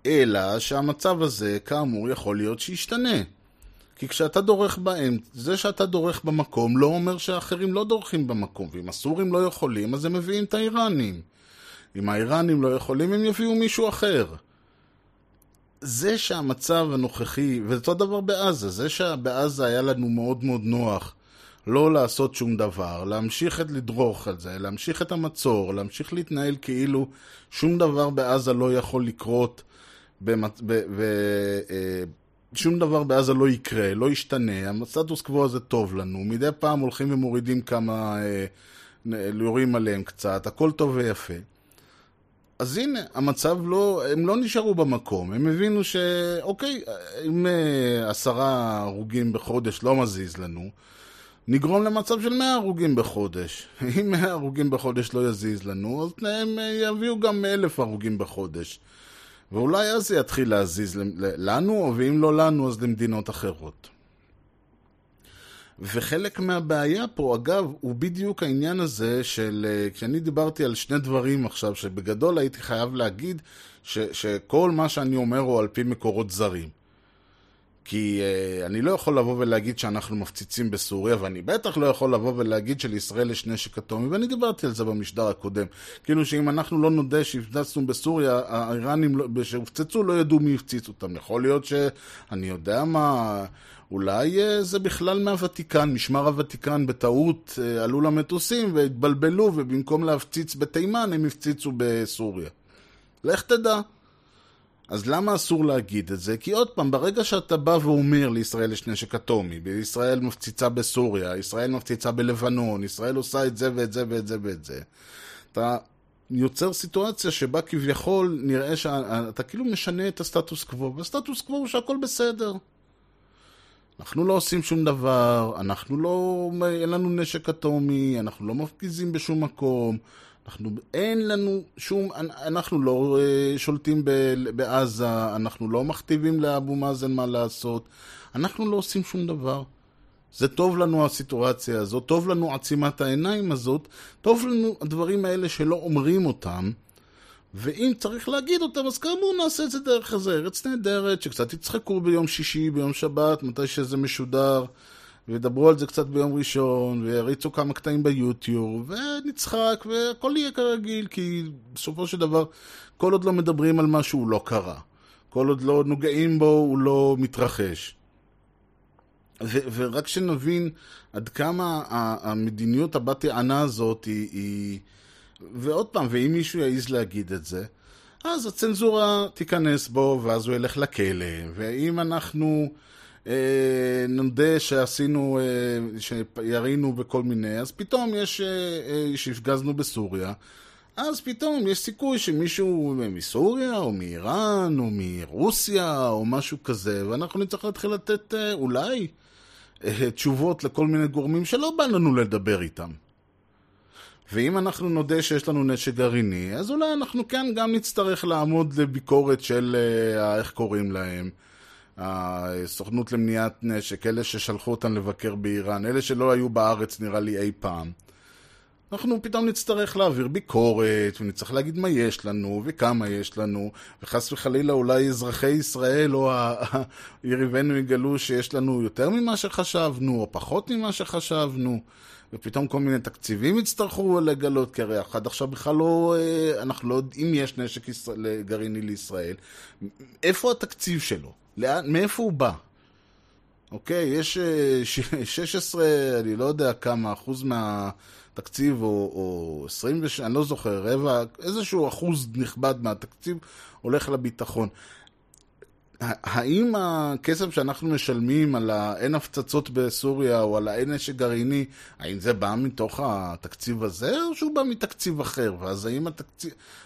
אלא שהמצב הזה, כאמור, יכול להיות שישתנה. כי כשאתה דורך בהם, זה שאתה דורך במקום לא אומר שהאחרים לא דורכים במקום. ואם הסורים לא יכולים, אז הם מביאים את האיראנים. אם האיראנים לא יכולים, הם יביאו מישהו אחר. זה שהמצב הנוכחי, וזה דבר בעזה, זה שבעזה היה לנו מאוד מאוד נוח לא לעשות שום דבר, להמשיך את לדרוך על זה, להמשיך את המצור, להמשיך להתנהל כאילו שום דבר בעזה לא יכול לקרות, שום דבר בעזה לא יקרה, לא ישתנה, הסטטוס קוו הזה טוב לנו, מדי פעם הולכים ומורידים כמה, יורים עליהם קצת, הכל טוב ויפה. אז הנה, המצב לא, הם לא נשארו במקום, הם הבינו שאוקיי, אם 10 הרוגים בחודש לא מזיז לנו, נגרום למצב של 100 הרוגים בחודש. אם 100 הרוגים בחודש לא יזיז לנו, אז הם יביאו גם 1,000 הרוגים בחודש. ואולי אז זה יתחיל להזיז לנו, ואם לא לנו, אז למדינות אחרות. וחלק מהבעיה פה, אגב, הוא בדיוק העניין הזה של... כשאני דיברתי על שני דברים עכשיו, שבגדול הייתי חייב להגיד שכל מה שאני אומר הוא על פי מקורות זרים. כי אני לא יכול לבוא ולהגיד שאנחנו מפציצים בסוריה, ואני בטח לא יכול לבוא ולהגיד שלישראל יש נשק אטומי, ואני דיברתי על זה במשדר הקודם. כאילו שאם אנחנו לא נודה שהפצצנו בסוריה, האיראנים שהפצצו לא ידעו מי הפציץ אותם. יכול להיות שאני יודע מה, אולי זה בכלל מהוותיקן, משמר הוותיקן בטעות עלו למטוסים והתבלבלו, ובמקום להפציץ בתימן הם הפציצו בסוריה. לך תדע. אז למה אסור להגיד את זה? כי עוד פעם, ברגע שאתה בא ואומר לישראל יש נשק אטומי, ישראל מפציצה בסוריה, ישראל מפציצה בלבנון, ישראל עושה את זה ואת זה ואת זה ואת זה, אתה יוצר סיטואציה שבה כביכול נראה שאתה כאילו משנה את הסטטוס קוו, והסטטוס קוו הוא שהכל בסדר. אנחנו לא עושים שום דבר, אנחנו לא, אין לנו נשק אטומי, אנחנו לא מפגיזים בשום מקום, אין לנו שום, אנחנו לא שולטים בעזה, אנחנו לא מכתיבים לאבו מאזן מה לעשות, אנחנו לא עושים שום דבר. זה טוב לנו הסיטואציה הזאת, טוב לנו עצימת העיניים הזאת, טוב לנו הדברים האלה שלא אומרים אותם, ואם צריך להגיד אותם, אז כאמור נעשה את זה דרך איזה ארץ נהדרת, שקצת יצחקו ביום שישי, ביום שבת, מתי שזה משודר, ודברו על זה קצת ביום ראשון, והריצו כמה קטעים ביוטיוב, ונצחק, והכל יהיה כרגיל, כי בסופו של דבר, כל עוד לא מדברים על משהו, הוא לא קרה. כל עוד לא נוגעים בו, הוא לא מתרחש. ורק שנבין עד כמה המדיניות הבת הענה הזאת היא... ועוד פעם, ואם מישהו יעיז להגיד את זה, אז הצנזורה תיכנס בו, ואז הוא ילך לכלא. ואם אנחנו... נודה שעשינו, שירינו בכל מיני, אז פתאום יש, שהפגזנו בסוריה, אז פתאום יש סיכוי שמישהו מסוריה, או מאיראן, או מרוסיה, או משהו כזה, ואנחנו נצטרך להתחיל לתת, אולי, תשובות לכל מיני גורמים שלא בא לנו לדבר איתם. ואם אנחנו נודה שיש לנו נשק גרעיני, אז אולי אנחנו כאן גם נצטרך לעמוד לביקורת של, איך קוראים להם, הסוכנות למניעת נשק, אלה ששלחו אותן לבקר באיראן, אלה שלא היו בארץ נראה לי אי פעם. אנחנו פתאום נצטרך להעביר ביקורת, ונצטרך להגיד מה יש לנו, וכמה יש לנו, וחס וחלילה אולי אזרחי ישראל או יריבינו יגלו שיש לנו יותר ממה שחשבנו, או פחות ממה שחשבנו, ופתאום כל מיני תקציבים יצטרכו לגלות, כי הרי עד עכשיו בכלל לא, אנחנו לא יודעים אם יש נשק גרעיני לישראל, איפה התקציב שלו? מאיפה הוא בא? אוקיי, יש 16, אני לא יודע כמה, אחוז מהתקציב, או 20, אני לא זוכר, רבע, איזשהו אחוז נכבד מהתקציב הולך לביטחון. האם הכסף שאנחנו משלמים על אין הפצצות בסוריה, או על אין נשק גרעיני, האם זה בא מתוך התקציב הזה, או שהוא בא מתקציב אחר? ואז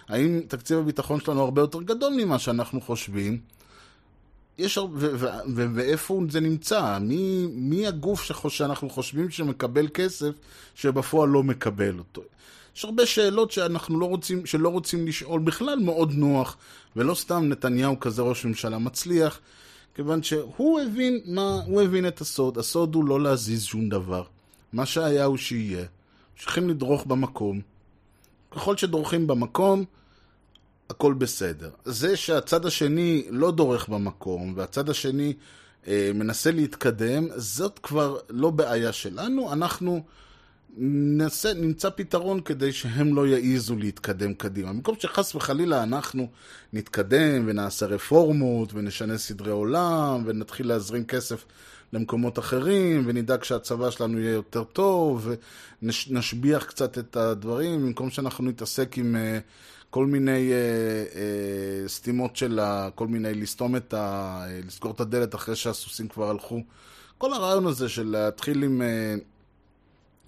האם תקציב הביטחון שלנו הרבה יותר גדול ממה שאנחנו חושבים? ואיפה זה נמצא? מי הגוף שאנחנו חושבים שמקבל כסף שבפועל לא מקבל אותו? יש הרבה שאלות שאנחנו לא רוצים לשאול בכלל, מאוד נוח, ולא סתם נתניהו כזה ראש ממשלה מצליח, כיוון שהוא הבין את הסוד. הסוד הוא לא להזיז שום דבר. מה שהיה הוא שיהיה. צריכים לדרוך במקום. ככל שדורכים במקום, הכל בסדר. זה שהצד השני לא דורך במקום, והצד השני מנסה להתקדם, זאת כבר לא בעיה שלנו. אנחנו נמצא פתרון כדי שהם לא יעיזו להתקדם קדימה. במקום שחס וחלילה אנחנו נתקדם ונעשה רפורמות ונשנה סדרי עולם ונתחיל להזרים כסף למקומות אחרים ונדאג שהצבא שלנו יהיה יותר טוב ונשביח קצת את הדברים, במקום שאנחנו נתעסק עם כל מיני סתימות של כל מיני לסגור את הדלת אחרי שהסוסים כבר הלכו. כל הרעיון הזה של להתחיל עם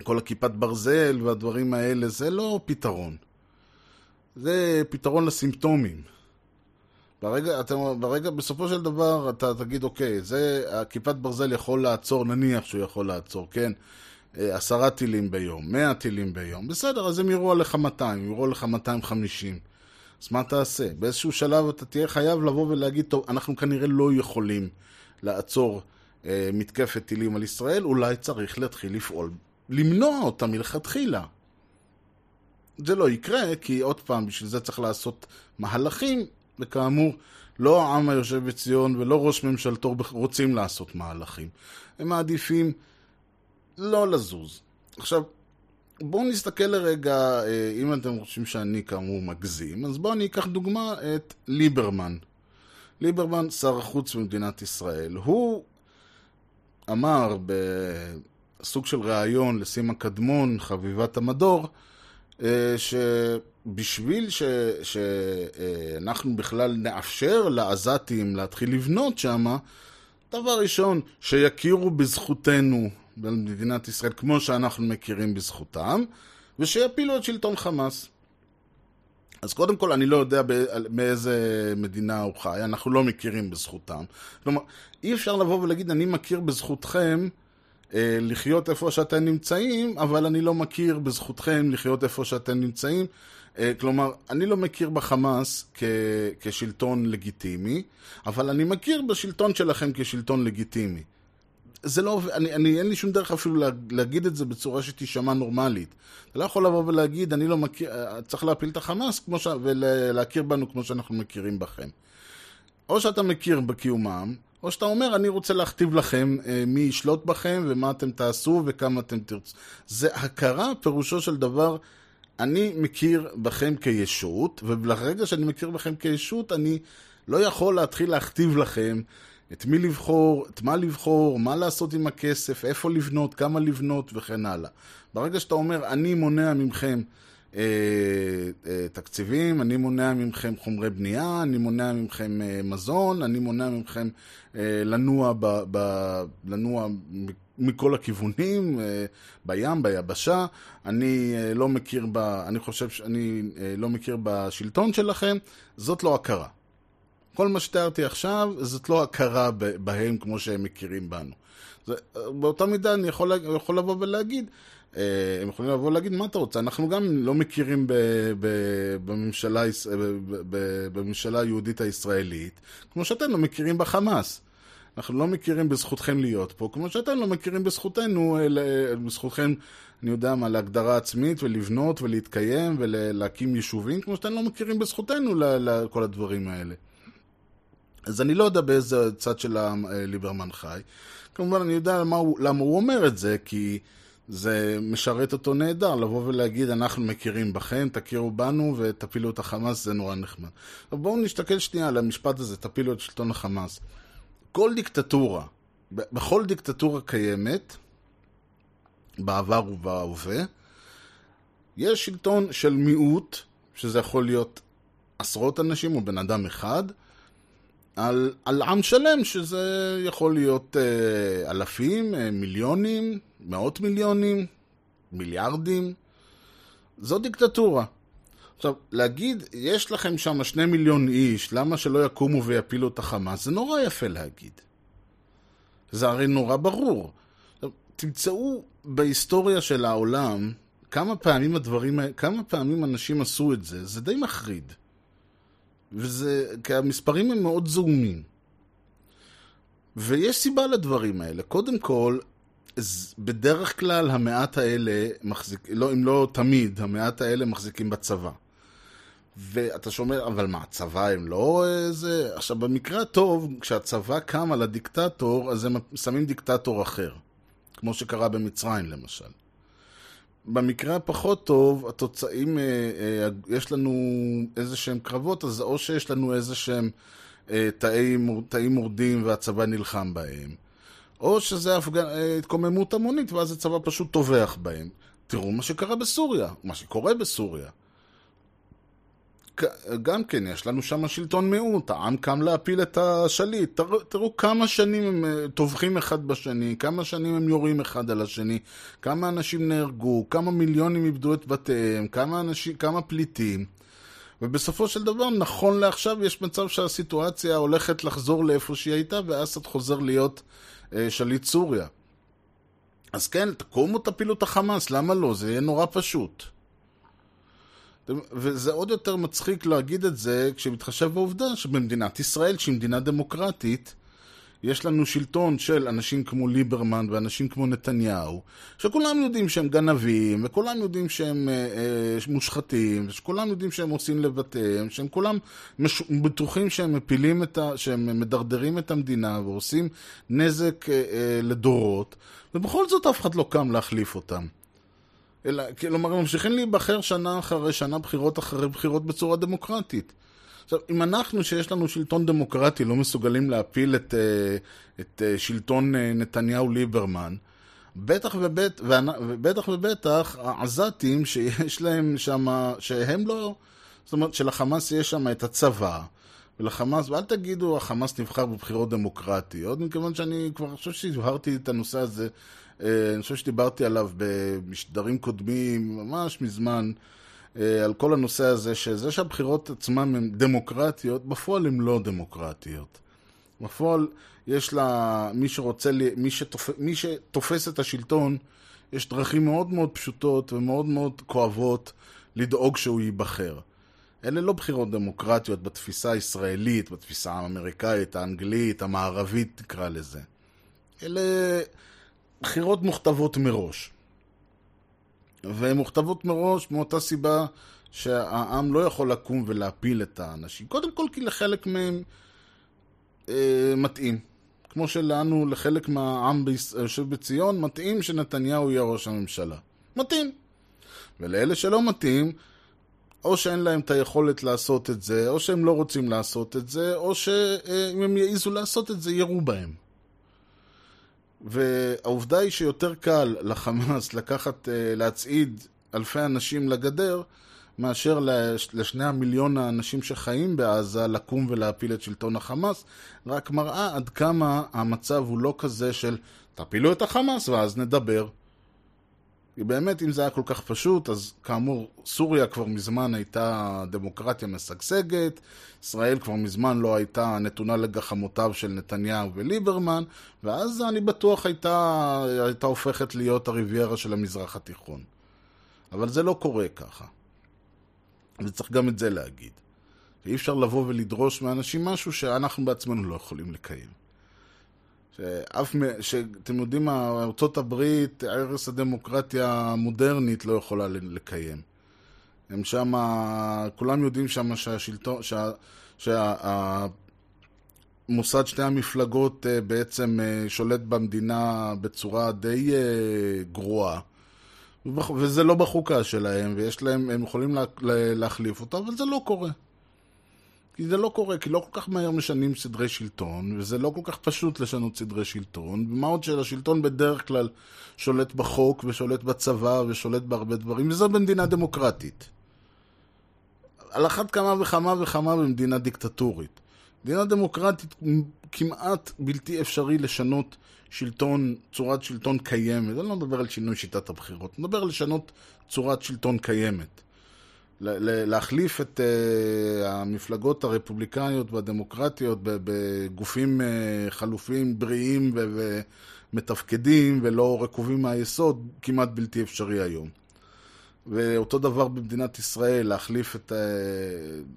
כל הכיפת ברזל והדברים האלה, זה לא פתרון. זה פתרון לסימפטומים. ברגע בסופו של דבר אתה תגיד, אוקיי, זה הכיפת ברזל יכול לעצור, נניח שהוא יכול לעצור, כן? 10 טילים ביום, 100 טילים ביום, בסדר, אז הם יראו עליך 200, יראו עליך 250. אז מה תעשה? באיזשהו שלב אתה תהיה חייב לבוא ולהגיד, טוב, אנחנו כנראה לא יכולים לעצור מתקפת טילים על ישראל, אולי צריך להתחיל לפעול, למנוע אותה מלכתחילה. זה לא יקרה, כי עוד פעם, בשביל זה צריך לעשות מהלכים, וכאמור, לא העם היושב בציון ולא ראש ממשלתו רוצים לעשות מהלכים. הם מעדיפים לא לזוז. עכשיו, בואו נסתכל לרגע, אם אתם חושבים שאני כאמור מגזים, אז בואו אני אקח דוגמה את ליברמן. ליברמן, שר החוץ במדינת ישראל. הוא אמר בסוג של ראיון לסימה קדמון, חביבת המדור, שבשביל שאנחנו בכלל נאפשר לעזתים להתחיל לבנות שמה, דבר ראשון, שיכירו בזכותנו במדינת ישראל, כמו שאנחנו מכירים בזכותם, ושיפילו את שלטון חמאס. אז קודם כל, אני לא יודע מאיזה מדינה הוא חי, אנחנו לא מכירים בזכותם. כלומר, אי אפשר לבוא ולהגיד, אני מכיר בזכותכם לחיות איפה שאתם נמצאים, אבל אני לא מכיר בזכותכם לחיות איפה שאתם נמצאים. כלומר, אני לא מכיר בחמאס כשלטון לגיטימי, אבל אני מכיר בשלטון שלכם כשלטון לגיטימי. זה לא, אין לי שום דרך אפילו להגיד את זה בצורה שתישמע נורמלית. אתה לא יכול לבוא ולהגיד, אני לא מכיר, צריך להפיל את החמאס ולהכיר בנו כמו שאנחנו מכירים בכם. או שאתה מכיר בקיומם, או שאתה אומר, אני רוצה להכתיב לכם מי ישלוט בכם ומה אתם תעשו וכמה אתם תרצו. זה הכרה, פירושו של דבר, אני מכיר בכם כישות, וברגע שאני מכיר בכם כישות, אני לא יכול להתחיל להכתיב לכם את מי לבחור, את מה לבחור, מה לעשות עם הכסף, איפה לבנות, כמה לבנות וכן הלאה. ברגע שאתה אומר, אני מונע ממכם תקציבים, אני מונע ממכם חומרי בנייה, אני מונע ממכם מזון, אני מונע ממכם לנוע מכל הכיוונים, בים, ביבשה, אני לא מכיר בשלטון שלכם, זאת לא הכרה. כל מה שתיארתי עכשיו, זאת לא הכרה בהם כמו שהם מכירים בנו. באותה מידה אני יכול לבוא ולהגיד, הם יכולים לבוא ולהגיד, מה אתה רוצה? אנחנו גם לא מכירים בממשלה היהודית הישראלית, כמו שאתם לא מכירים בחמאס. אנחנו לא מכירים בזכותכם להיות פה, כמו שאתם לא מכירים בזכותנו, בזכותכם, אני יודע מה, להגדרה עצמית ולבנות ולהתקיים ולהקים יישובים, כמו שאתם לא מכירים בזכותנו לכל הדברים האלה. אז אני לא יודע באיזה צד של ליברמן חי. כמובן, אני יודע למה הוא אומר את זה, כי זה משרת אותו נהדר, לבוא ולהגיד, אנחנו מכירים בכם, תכירו בנו ותפילו את החמאס, זה נורא נחמד. אבל בואו נשתכל שנייה על המשפט הזה, תפילו את שלטון החמאס. כל דיקטטורה, בכל דיקטטורה קיימת, בעבר ובהווה, יש שלטון של מיעוט, שזה יכול להיות עשרות אנשים או בן אדם אחד, על עם שלם, שזה יכול להיות אלפים, מיליונים, מאות מיליונים, מיליארדים. זו דיקטטורה. עכשיו, להגיד, יש לכם שם 2 מיליון איש, למה שלא יקומו ויפילו את החמאס? זה נורא יפה להגיד. זה הרי נורא ברור. עכשיו, תמצאו בהיסטוריה של העולם, כמה פעמים אנשים עשו את זה, זה די מחריד. וזה, כי המספרים הם מאוד זעומים. ויש סיבה לדברים האלה. קודם כל, בדרך כלל המעט האלה מחזיקים, לא, אם לא תמיד, המעט האלה מחזיקים בצבא. ואתה שומע, אבל מה, הצבא הם לא איזה... עכשיו, במקרה טוב, כשהצבא קם על הדיקטטור, אז הם שמים דיקטטור אחר. כמו שקרה במצרים, למשל. במקרה הפחות טוב, התוצאים, יש לנו איזה שהם קרבות, אז או שיש לנו איזה שהם תאים מורדים והצבא נלחם בהם, או שזה התקוממות המונית ואז הצבא פשוט טובח בהם. תראו מה שקרה בסוריה, מה שקורה בסוריה. גם כן, יש לנו שם שלטון מיעוט, העם קם להפיל את השליט. תראו כמה שנים הם טובחים אחד בשני, כמה שנים הם יורים אחד על השני, כמה אנשים נהרגו, כמה מיליונים איבדו את בתיהם, כמה פליטים. ובסופו של דבר, נכון לעכשיו, יש מצב שהסיטואציה הולכת לחזור לאיפה שהיא הייתה, ואסד חוזר להיות שליט סוריה. אז כן, תקומו תפילו את החמאס, למה לא? זה יהיה נורא פשוט. וזה עוד יותר מצחיק להגיד את זה כשמתחשב בעובדה שבמדינת ישראל, שהיא מדינה דמוקרטית, יש לנו שלטון של אנשים כמו ליברמן ואנשים כמו נתניהו, שכולם יודעים שהם גנבים וכולם יודעים שהם מושחתים, שכולם יודעים שהם עושים לבתיהם, שהם כולם בטוחים שהם מפילים שהם מדרדרים את המדינה ועושים נזק לדורות, ובכל זאת אף אחד לא קם להחליף אותם. אלא, כלומר, ממשיכים להיבחר שנה אחרי שנה, בחירות אחרי בחירות בצורה דמוקרטית. עכשיו, אם אנחנו שיש לנו שלטון דמוקרטי לא מסוגלים להפיל את שלטון נתניהו-ליברמן, בטח ובטח העזתים שיש להם שמה, שהם לא, זאת אומרת, שלחמאס יש שם את הצבא, ולחמאס, ואל תגידו, החמאס נבחר בבחירות דמוקרטיות, מכיוון שאני כבר חושב שהבהרתי את הנושא הזה, אני חושב שדיברתי עליו במשדרים קודמים ממש מזמן, על כל הנושא הזה, שזה שהבחירות עצמם הן דמוקרטיות, בפועל הן לא דמוקרטיות. בפועל יש לה, מי שתופס את השלטון, יש דרכים מאוד מאוד פשוטות ומאוד מאוד כואבות לדאוג שהוא ייבחר. אלה לא בחירות דמוקרטיות בתפיסה הישראלית, בתפיסה האמריקאית, האנגלית, המערבית, תקרא לזה. אלה בחירות מוכתבות מראש. והן מוכתבות מראש מאותה סיבה שהעם לא יכול לקום ולהפיל את האנשים. קודם כל כי לחלק מהם מתאים. כמו שלנו, לחלק מהעם יושב בציון, מתאים שנתניהו יהיה ראש הממשלה. מתאים. ולאלה שלא מתאים, או שאין להם את היכולת לעשות את זה, או שהם לא רוצים לעשות את זה, או שאם הם יעיזו לעשות את זה, ירו בהם. והעובדה היא שיותר קל לחמאס לקחת, להצעיד אלפי אנשים לגדר, מאשר ל2 מיליון האנשים שחיים בעזה לקום ולהפיל את שלטון החמאס, רק מראה עד כמה המצב הוא לא כזה של תפילו את החמאס ואז נדבר. כי באמת, אם זה היה כל כך פשוט, אז כאמור, סוריה כבר מזמן הייתה דמוקרטיה משגשגת, ישראל כבר מזמן לא הייתה נתונה לגחמותיו של נתניהו וליברמן, ואז אני בטוח הייתה הופכת להיות הריביירה של המזרח התיכון. אבל זה לא קורה ככה. וצריך גם את זה להגיד. אי אפשר לבוא ולדרוש מאנשים משהו שאנחנו בעצמנו לא יכולים לקיים. שאתם יודעים, ארצות הברית, ערש הדמוקרטיה המודרנית לא יכולה לקיים. הם שם, כולם יודעים שם שהשלטון, שהמוסד שתי המפלגות בעצם שולט במדינה בצורה די גרועה. וזה לא בחוקה שלהם, ויש להם, הם יכולים להחליף אותה, אבל זה לא קורה. כי זה לא קורה, כי לא כל כך מהר משנים סדרי שלטון, וזה לא כל כך פשוט לשנות סדרי שלטון, ומה עוד שהשלטון בדרך כלל שולט בחוק, ושולט בצבא, ושולט בהרבה דברים, וזה במדינה דמוקרטית. על אחת כמה וכמה וכמה במדינה דיקטטורית. מדינה דמוקרטית כמעט בלתי אפשרי לשנות שלטון, צורת שלטון קיימת. אני לא מדבר על שינוי שיטת הבחירות, אני מדבר על לשנות צורת שלטון קיימת. להחליף את המפלגות הרפובליקניות והדמוקרטיות בגופים חלופיים, בריאים ומתפקדים ולא רקובים מהיסוד, כמעט בלתי אפשרי היום. ואותו דבר במדינת ישראל, להחליף את...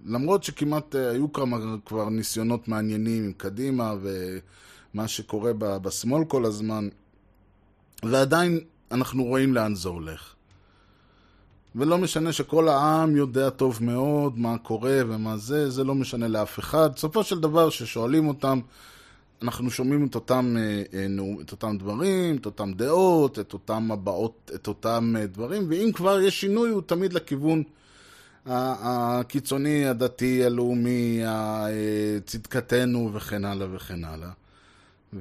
למרות שכמעט היו כבר ניסיונות מעניינים עם קדימה ומה שקורה בשמאל כל הזמן, ועדיין אנחנו רואים לאן זה הולך. ולא משנה שכל העם יודע טוב מאוד מה קורה ומה זה, זה לא משנה לאף אחד. בסופו של דבר ששואלים אותם, אנחנו שומעים את אותם דברים, את אותם דעות, את אותם הבאות, את אותם דברים, ואם כבר יש שינוי הוא תמיד לכיוון הקיצוני, הדתי, הלאומי, צדקתנו וכן הלאה וכן הלאה.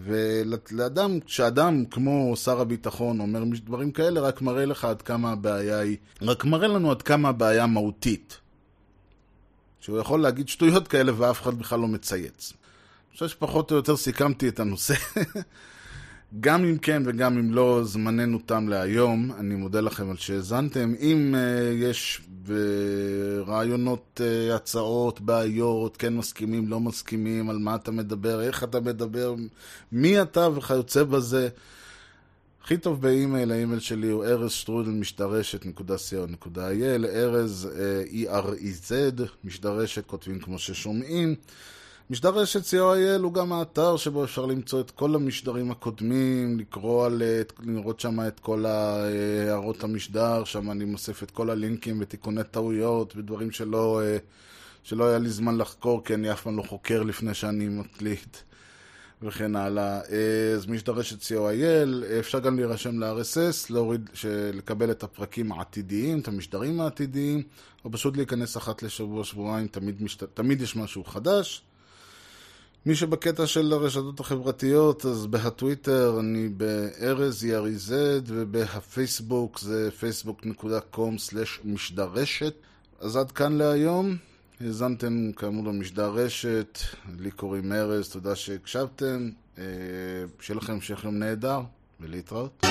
ולאדם, כשאדם כמו שר הביטחון אומר דברים כאלה, רק מראה לך עד כמה הבעיה היא, רק מראה לנו עד כמה הבעיה מהותית. שהוא יכול להגיד שטויות כאלה ואף אחד בכלל לא מצייץ. אני חושב שפחות או יותר סיכמתי את הנושא. גם אם כן וגם אם לא, זמננו תם להיום. אני מודה לכם על שהזנתם. אם יש רעיונות, הצעות, בעיות, כן מסכימים, לא מסכימים, על מה אתה מדבר, איך אתה מדבר, מי אתה וכיוצא בזה, הכי טוב באימייל. האימייל שלי הוא erez@mishdareshet.co.il, erez, E-R-E-Z, משדרשת, כותבים כמו ששומעים. משדרשת co.il הוא גם האתר שבו אפשר למצוא את כל המשדרים הקודמים, לקרוא על, לראות שם את כל הערות המשדר, שם אני מוסיף את כל הלינקים ותיקוני טעויות ודברים שלא היה לי זמן לחקור, כי אני אף פעם לא חוקר לפני שאני מקליט וכן הלאה. אז משדרשת co.il, אפשר גם להירשם ל-RSS, לקבל את הפרקים העתידיים, את המשדרים העתידיים, או פשוט להיכנס אחת לשבוע, שבועיים, תמיד יש משהו חדש. מי שבקטע של הרשתות החברתיות, אז בהטוויטר אני בארז יריזד, ובהפייסבוק זה facebook.com/משדרשת. אז עד כאן להיום. הזנתם כאמור למשדרשת, לי קוראים ארז, תודה שהקשבתם, שיהיה לכם המשך יום נהדר, ולהתראות.